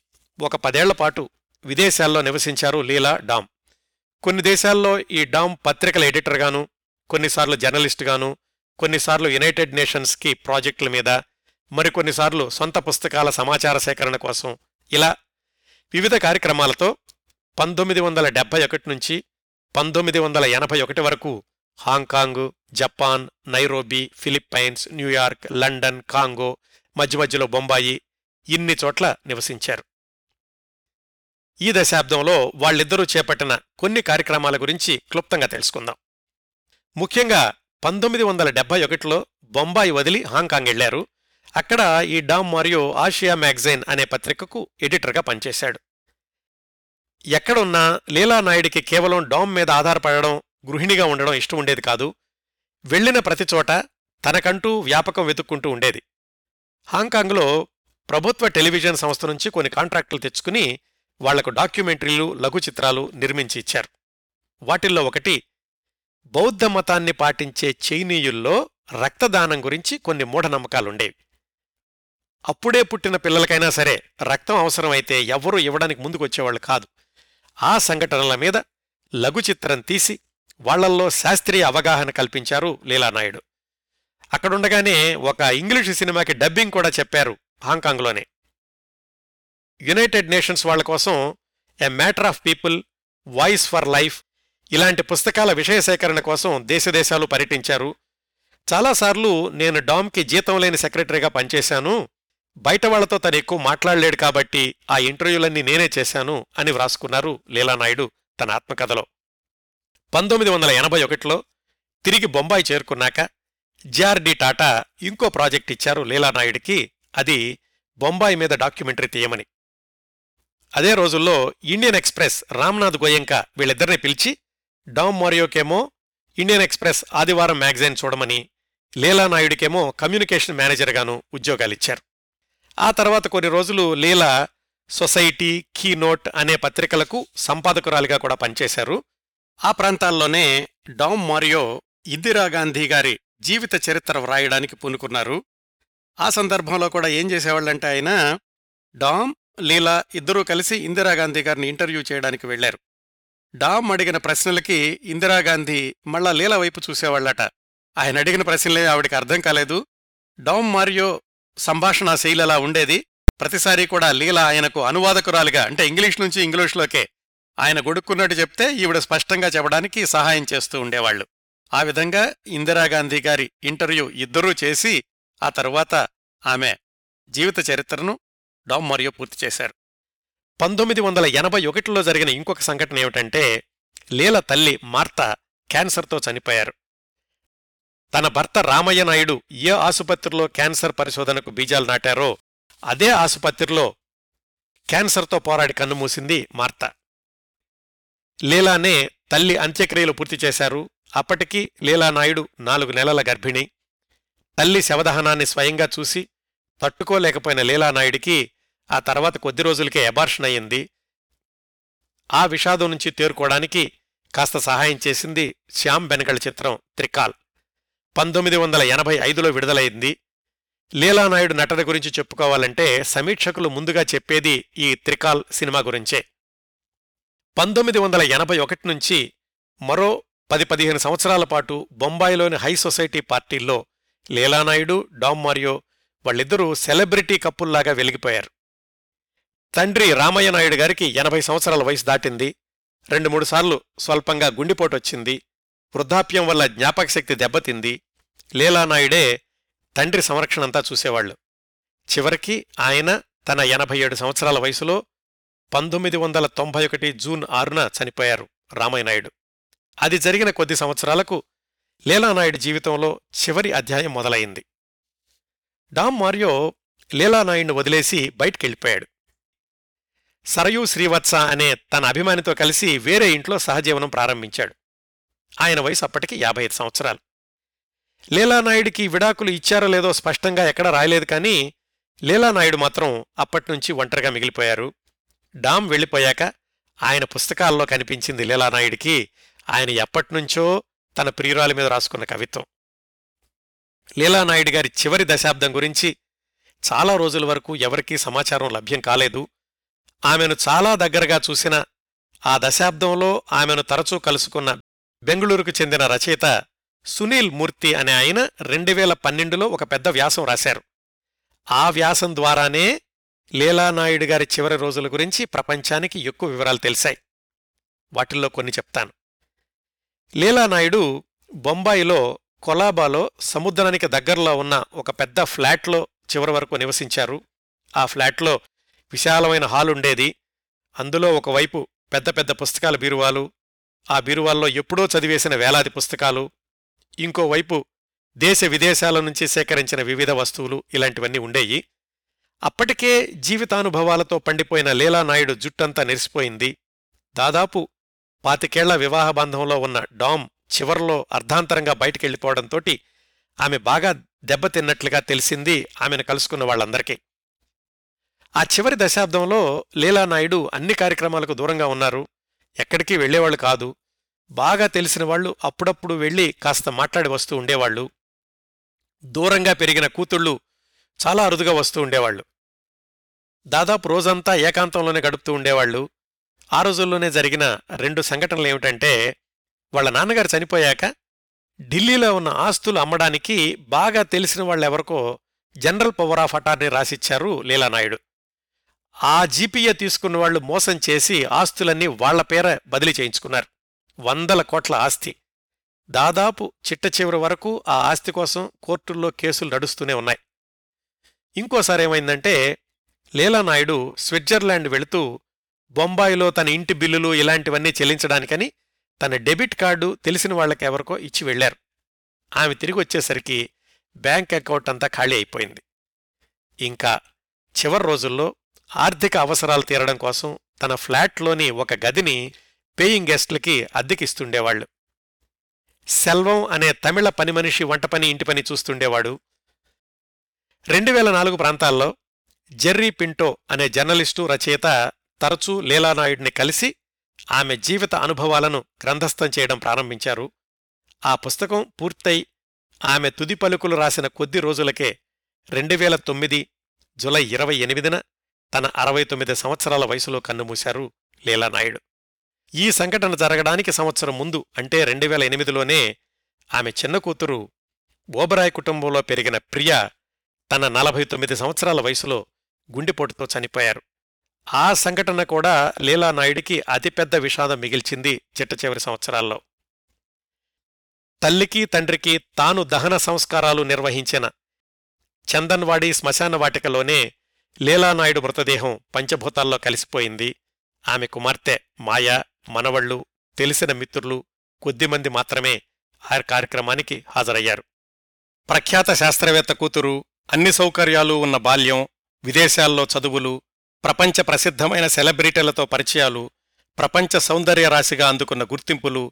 ఒక 10 ఏళ్లపాటు విదేశాల్లో నివసించారు లీలా, డామ్. కొన్ని దేశాల్లో ఈ డామ్ పత్రికల ఎడిటర్గాను, కొన్నిసార్లు జర్నలిస్టుగాను, కొన్నిసార్లు యునైటెడ్ నేషన్స్కి ప్రాజెక్టుల మీద, మరికొన్నిసార్లు సొంత పుస్తకాల సమాచార సేకరణ కోసం, ఇలా వివిధ కార్యక్రమాలతో 1971 నుంచి 1981 వరకు Hong Kong, Japan, Nairobi, Philippines, New York, London, Congo, మధ్య మధ్యలో బొంబాయి, ఇన్ని చోట్ల నివసించారు. ఈ దశాబ్దంలో వాళ్ళిద్దరూ చేపట్టిన కొన్ని కార్యక్రమాల గురించి క్లుప్తంగా తెలుసుకుందాం. ముఖ్యంగా 1971లో బొంబాయి వదిలి హాంకాంగ్ వెళ్లారు. అక్కడ ఈ డామ్ మారియో ఆసియా మ్యాగజైన్ అనే పత్రికకు ఎడిటర్గా పనిచేశాడు. ఎక్కడున్నా లీలానాయుడికి కేవలం డామ్ మీద ఆధారపడడం, గృహిణిగా ఉండడం ఇష్టం ఉండేది కాదు. వెళ్లిన ప్రతిచోట తనకంటూ వ్యాపకం వెతుక్కుంటూ ఉండేది. హాంకాంగ్లో ప్రభుత్వ టెలివిజన్ సంస్థ నుంచి కొన్ని కాంట్రాక్టులు తెచ్చుకుని వాళ్లకు డాక్యుమెంటరీలు, లఘు చిత్రాలు నిర్మించి ఇచ్చారు. వాటిల్లో ఒకటి బౌద్ధ మతాన్ని పాటించే చైనీయుల్లో రక్తదానం గురించి కొన్ని మూఢనమ్మకాలుండేవి. అప్పుడే పుట్టిన పిల్లలకైనా సరే రక్తం అవసరమైతే ఎవ్వరూ ఇవ్వడానికి ముందుకొచ్చేవాళ్లు కాదు. ఆ సంఘటనల మీద లఘు చిత్రం తీసి వాళ్లల్లో శాస్త్రీయ అవగాహన కల్పించారు లీలానాయుడు. అక్కడుండగానే ఒక ఇంగ్లీషు సినిమాకి డబ్బింగ్ కూడా చెప్పారు హాంకాంగ్లోనే. యునైటెడ్ నేషన్స్ వాళ్ల కోసం a matter of people, voice for life ఇలాంటి పుస్తకాల విషయ సేకరణ కోసం దేశదేశాలు పర్యటించారు. చాలాసార్లు నేను డామ్కి జీతం లేని సెక్రటరీగా పనిచేశాను, బయట వాళ్లతో తను ఎక్కువ మాట్లాడలేడు కాబట్టి ఆ ఇంటర్వ్యూలన్నీ నేనే చేశాను అని వ్రాసుకున్నారు లీలానాయుడు తన ఆత్మకథలో. 1981లో తిరిగి బొంబాయి చేరుకున్నాక జేఆర్డి టాటా ఇంకో ప్రాజెక్ట్ ఇచ్చారు లీలానాయుడికి, అది బొంబాయి మీద డాక్యుమెంటరీ తీయమని. అదే రోజుల్లో ఇండియన్ ఎక్స్ప్రెస్ రామ్నాథ్ గోయంకా వీళ్ళిద్దరిని పిలిచి డామ్ మారియోకేమో ఇండియన్ ఎక్స్ప్రెస్ ఆదివారం మ్యాగజైన్ చూడమని, లీలానాయుడికేమో కమ్యూనికేషన్ మేనేజర్గాను ఉద్యోగాలిచ్చారు. ఆ తర్వాత కొన్ని రోజులు లీలా సొసైటీ, కీనోట్ అనే పత్రికలకు సంపాదకురాలిగా కూడా పనిచేశారు. ఆ ప్రాంతాల్లోనే డామ్ మారియో ఇందిరాగాంధీ గారి జీవిత చరిత్ర వ్రాయడానికి పూనుకున్నారు. ఆ సందర్భంలో కూడా ఏం చేసేవాళ్ళంటే ఆయన, డామ్, లీలా ఇద్దరూ కలిసి ఇందిరాగాంధీ గారిని ఇంటర్వ్యూ చేయడానికి వెళ్లారు. డామ్ అడిగిన ప్రశ్నలకి ఇందిరాగాంధీ మళ్ళా లీలా వైపు చూసేవాళ్లట. ఆయన అడిగిన ప్రశ్నలే ఆవిడికి అర్థం కాలేదు. డామ్ మారియో సంభాషణా శైలిలా ఉండేది. ప్రతిసారీ కూడా లీలా ఆయనకు అనువాదకురాలిగా, అంటే ఇంగ్లీష్ నుంచి ఇంగ్లీష్లోకే ఆయన గొడుక్కున్నట్టు చెప్తే ఈవిడ స్పష్టంగా చెప్పడానికి సహాయం చేస్తూ ఉండేవాళ్లు. ఆ విధంగా ఇందిరాగాంధీ గారి ఇంటర్వ్యూ ఇద్దరూ చేసి ఆ తరువాత ఆమె జీవిత చరిత్రను డామ్ మరియో పూర్తి చేశారు. 1981లో జరిగిన ఇంకొక సంఘటన ఏమిటంటే, లీల తల్లి మార్త క్యాన్సర్తో చనిపోయారు. తన భర్త రామయ్య నాయుడు ఏ ఆసుపత్రిలో క్యాన్సర్ పరిశోధనకు బీజాలు నాటారో అదే ఆసుపత్రిలో క్యాన్సర్తో పోరాడి కన్నుమూసింది మార్త. లీలానే తల్లి అంత్యక్రియలు పూర్తి చేశారు. అప్పటికి లీలానాయుడు 4 నెలల గర్భిణి. తల్లి శవదహనాన్ని స్వయంగా చూసి తట్టుకోలేకపోయిన లీలానాయుడికి ఆ తర్వాత కొద్ది రోజులకే అబార్షన్ అయింది. ఆ విషాదం నుంచి తేరుకోవడానికి కాస్త సహాయం చేసింది శ్యామ్ బెనగల్ చిత్రం త్రికాల్. 1985లో విడుదలైంది. లీలానాయుడు నటన గురించి చెప్పుకోవాలంటే సమీక్షకులు ముందుగా చెప్పేది ఈ త్రికాల్ సినిమా గురించే. 1981 నుంచి మరో 10-15 సంవత్సరాల పాటు బొంబాయిలోని హై సొసైటీ పార్టీల్లో లీలానాయుడు, డామ్ మరియో వాళ్ళిద్దరూ సెలబ్రిటీ కప్పుల్లాగా వెలిగిపోయారు. తండ్రి రామయ్య నాయుడు గారికి 80 సంవత్సరాల వయసు దాటింది. 2-3 సార్లు స్వల్పంగా గుండెపోటొచ్చింది. వృద్ధాప్యం వల్ల జ్ఞాపకశక్తి దెబ్బతింది. లీలానాయుడే తండ్రి సంరక్షణంతా చూసేవాళ్లు. చివరికి ఆయన తన 87 సంవత్సరాల వయసులో 1991 జూన్ 6న చనిపోయారు రామయ్యనాయుడు. అది జరిగిన కొద్ది సంవత్సరాలకు లీలానాయుడు జీవితంలో చివరి అధ్యాయం మొదలైంది. డామ్ మరియో లీలానాయుడిని వదిలేసి బయటికెళ్ళిపోయాడు. సరయూ శ్రీవత్స అనే తన అభిమానితో కలిసి వేరే ఇంట్లో సహజీవనం ప్రారంభించాడు. ఆయన వయసు అప్పటికి 55 సంవత్సరాలు. లీలానాయుడికి విడాకులు ఇచ్చారో లేదో స్పష్టంగా ఎక్కడా రాయలేదు, కానీ లీలానాయుడు మాత్రం అప్పటినుంచి ఒంటరిగా మిగిలిపోయారు. డామ్ వెళ్ళిపోయాక ఆయన పుస్తకాల్లో కనిపించింది లీలానాయుడికి ఆయన ఎప్పటినుంచో తన ప్రియురాలి మీద రాసుకున్న కవిత్వం. లీలానాయుడు గారి చివరి దశాబ్దం గురించి చాలా రోజుల వరకు ఎవరికీ సమాచారం లభ్యం కాలేదు. ఆమెను చాలా దగ్గరగా చూసిన, ఆ దశాబ్దంలో ఆమెను తరచూ కలుసుకున్న బెంగుళూరుకు చెందిన రచయిత సునీల్ మూర్తి అనే ఆయన 2012లో ఒక పెద్ద వ్యాసం రాశారు. ఆ వ్యాసం ద్వారానే లీలానాయుడు గారి చివరి రోజుల గురించి ప్రపంచానికి ఎక్కువ వివరాలు తెలిశాయి. వాటిల్లో కొన్ని చెప్తాను. లీలానాయుడు బొంబాయిలో కొలాబాలో సముద్రానికి దగ్గరలో ఉన్న ఒక పెద్ద ఫ్లాట్లో చివరి వరకు నివసించారు. ఆ ఫ్లాట్లో విశాలమైన హాలుండేది. అందులో ఒకవైపు పెద్ద పెద్ద పుస్తకాల బీరువాలు, ఆ బీరువాల్లో ఎప్పుడో చదివేసిన వేలాది పుస్తకాలు, ఇంకోవైపు దేశ విదేశాల నుంచి సేకరించిన వివిధ వస్తువులు, ఇలాంటివన్నీ ఉండేయి. అప్పటికే జీవితానుభవాలతో పండిపోయిన లీలానాయుడు జుట్టంతా నెరిసిపోయింది. దాదాపు 25 ఏళ్ల వివాహ బంధంలో ఉన్న డామ్ చివర్లో అర్ధాంతరంగా బయటికెళ్ళిపోవడంతోటి ఆమె బాగా దెబ్బతిన్నట్లుగా తెలిసింది ఆమెను కలుసుకున్న వాళ్లందరికీ. ఆ చివరి దశాబ్దంలో లీలానాయుడు అన్ని కార్యక్రమాలకు దూరంగా ఉన్నారు. ఎక్కడికి వెళ్లేవాళ్లు కాదు. బాగా తెలిసిన వాళ్లు అప్పుడప్పుడు వెళ్లి కాస్త మాట్లాడి వస్తూ ఉండేవాళ్లు. దూరంగా పెరిగిన కూతుళ్ళు చాలా అరుదుగా వస్తూ ఉండేవాళ్లు. దాదాపు రోజంతా ఏకాంతంలోనే గడుపుతూ ఉండేవాళ్లు. ఆ రోజుల్లోనే జరిగిన 2 సంఘటనలు ఏమిటంటే, వాళ్ల నాన్నగారు చనిపోయాక ఢిల్లీలో ఉన్న ఆస్తులు అమ్మడానికి బాగా తెలిసిన వాళ్ళెవరికో జనరల్ పవర్ ఆఫ్ అటార్నీ రాసిచ్చారు లీలానాయుడు. ఆ జీపీఏ తీసుకున్నవాళ్లు మోసం చేసి ఆస్తులన్నీ వాళ్ల పేర బదిలీ చేయించుకున్నారు. 100 కోట్ల ఆస్తి. దాదాపు చిట్ట చివరి వరకు ఆ ఆస్తి కోసం కోర్టుల్లో కేసులు నడుస్తూనే ఉన్నాయి. ఇంకోసారి ఏమైందంటే, లీలానాయుడు స్విట్జర్లాండ్ వెళుతూ బొంబాయిలో తన ఇంటి బిల్లులు ఇలాంటివన్నీ చెల్లించడానికని తన డెబిట్ కార్డు తెలిసిన వాళ్లకెవరికో ఇచ్చి వెళ్లారు. ఆమె తిరిగి వచ్చేసరికి బ్యాంక్ అకౌంట్ అంతా ఖాళీ అయిపోయింది. ఇంకా చివరి రోజుల్లో ఆర్థిక అవసరాలు తీరడం కోసం తన ఫ్లాట్లోని ఒక గదిని పేయింగ్ గెస్ట్లకి అద్దెకిస్తుండేవాళ్లు. సెల్వం అనే తమిళ పని మనిషి వంటపని ఇంటి పని చూస్తుండేవాడు. 2004 ప్రాంతాల్లో జెర్రీ పింటో అనే జర్నలిస్టు, రచయిత తరచూ లీలానాయుడిని కలిసి ఆమె జీవిత అనుభవాలను గ్రంథస్థం చేయడం ప్రారంభించారు. ఆ పుస్తకం పూర్తయి ఆమె తుది పలుకులు రాసిన కొద్ది రోజులకే 2009 జూలై 28న తన 69 సంవత్సరాల వయసులో కన్నుమూశారు లీలానాయుడు. ఈ సంఘటన జరగడానికి సంవత్సరం ముందు, అంటే 2008లోనే ఆమె చిన్న కూతురు ఓబరాయ్ కుటుంబంలో పెరిగిన ప్రియ తన 49 సంవత్సరాల వయసులో గుండెపోటుతో చనిపోయారు. ఆ సంఘటన కూడా లీలానాయుడికి అతిపెద్ద విషాదం మిగిల్చింది చిట్ట చివరి సంవత్సరాల్లో. తల్లికి తండ్రికి తాను దహన సంస్కారాలు నిర్వహించిన చందన్వాడి శ్మశాన వాటికలోనే లీలానాయుడు మృతదేహం పంచభూతాల్లో కలిసిపోయింది. ఆమె కుమార్తె మాయా, మనవళ్లు, తెలిసిన మిత్రులు కొద్దిమంది మాత్రమే ఆ కార్యక్రమానికి హాజరయ్యారు. ప్రఖ్యాత శాస్త్రవేత్త కూతురు, అన్ని సౌకర్యాలు ఉన్న బాల్యం, విదేశాల్లో చదువులు, ప్రపంచ ప్రసిద్ధమైన సెలబ్రిటీలతో పరిచయాలు, ప్రపంచ సౌందర్య రాశిగా అందుకున్న గుర్తింపులు,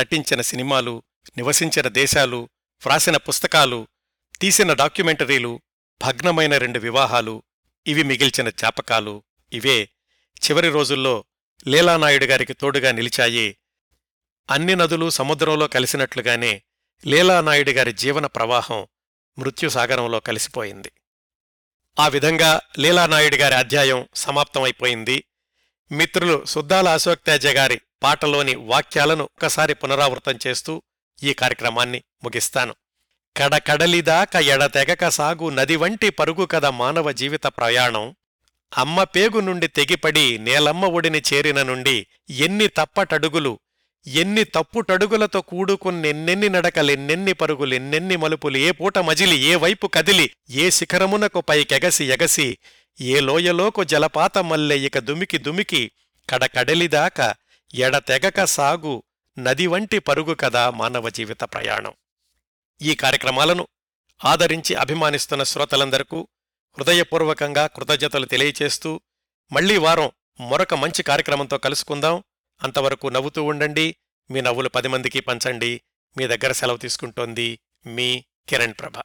నటించిన సినిమాలు, నివసించిన దేశాలు, వ్రాసిన పుస్తకాలు, తీసిన డాక్యుమెంటరీలు, భగ్నమైన 2 వివాహాలు, ఇవి మిగిల్చిన జ్ఞాపకాలు. ఇవే చివరి రోజుల్లో లీలానాయుడు గారికి తోడుగా నిలిచాయి. అన్ని నదులు సముద్రంలో కలిసినట్లుగానే లీలానాయుడు గారి జీవన ప్రవాహం మృత్యుసాగరంలో కలిసిపోయింది. ఆ విధంగా లీలానాయుడు గారి అధ్యాయం సమాప్తమైపోయింది. మిత్రులు సుద్దాల అశోక్ తేజ గారి పాటలోని వాక్యాలను ఒకసారి పునరావృతం చేస్తూ ఈ కార్యక్రమాన్ని ముగిస్తాను. కడకడలిదాక ఎడతెగక సాగు నది వంటి పరుగు కథ మానవ జీవిత ప్రయాణం. అమ్మ పేగు నుండి తెగిపడి నేలమ్మ ఒడిని చేరిన నుండి ఎన్ని తప్పటడుగులు, ఎన్ని తప్పుటడుగులతో కూడుకున్నెన్నెన్ని నడకలెన్నెన్ని పరుగులెన్నెన్ని మలుపులు, ఏ పూట మజిలి ఏ వైపు కదిలి, ఏ శిఖరమునకు పైకెగసి ఎగసి, ఏ లోయలోకు జలపాత మల్లె ఇక దుమికి దుమికి, కడకడలిదాక ఎడతెగక సాగు నది వంటి పరుగు కదా మానవ జీవిత ప్రయాణం. ఈ కార్యక్రమాలను ఆదరించి అభిమానిస్తున్న శ్రోతలందరికూ హృదయపూర్వకంగా కృతజ్ఞతలు తెలియచేస్తూ మళ్లీ వారం మరొక మంచి కార్యక్రమంతో కలుసుకుందాం. అంతవరకు నవ్వుతూ ఉండండి, మీ నవ్వులు 10 మందికి పంచండి. మీ దగ్గర సెలవు తీసుకుంటోంది మీ కిరణ్ ప్రభ.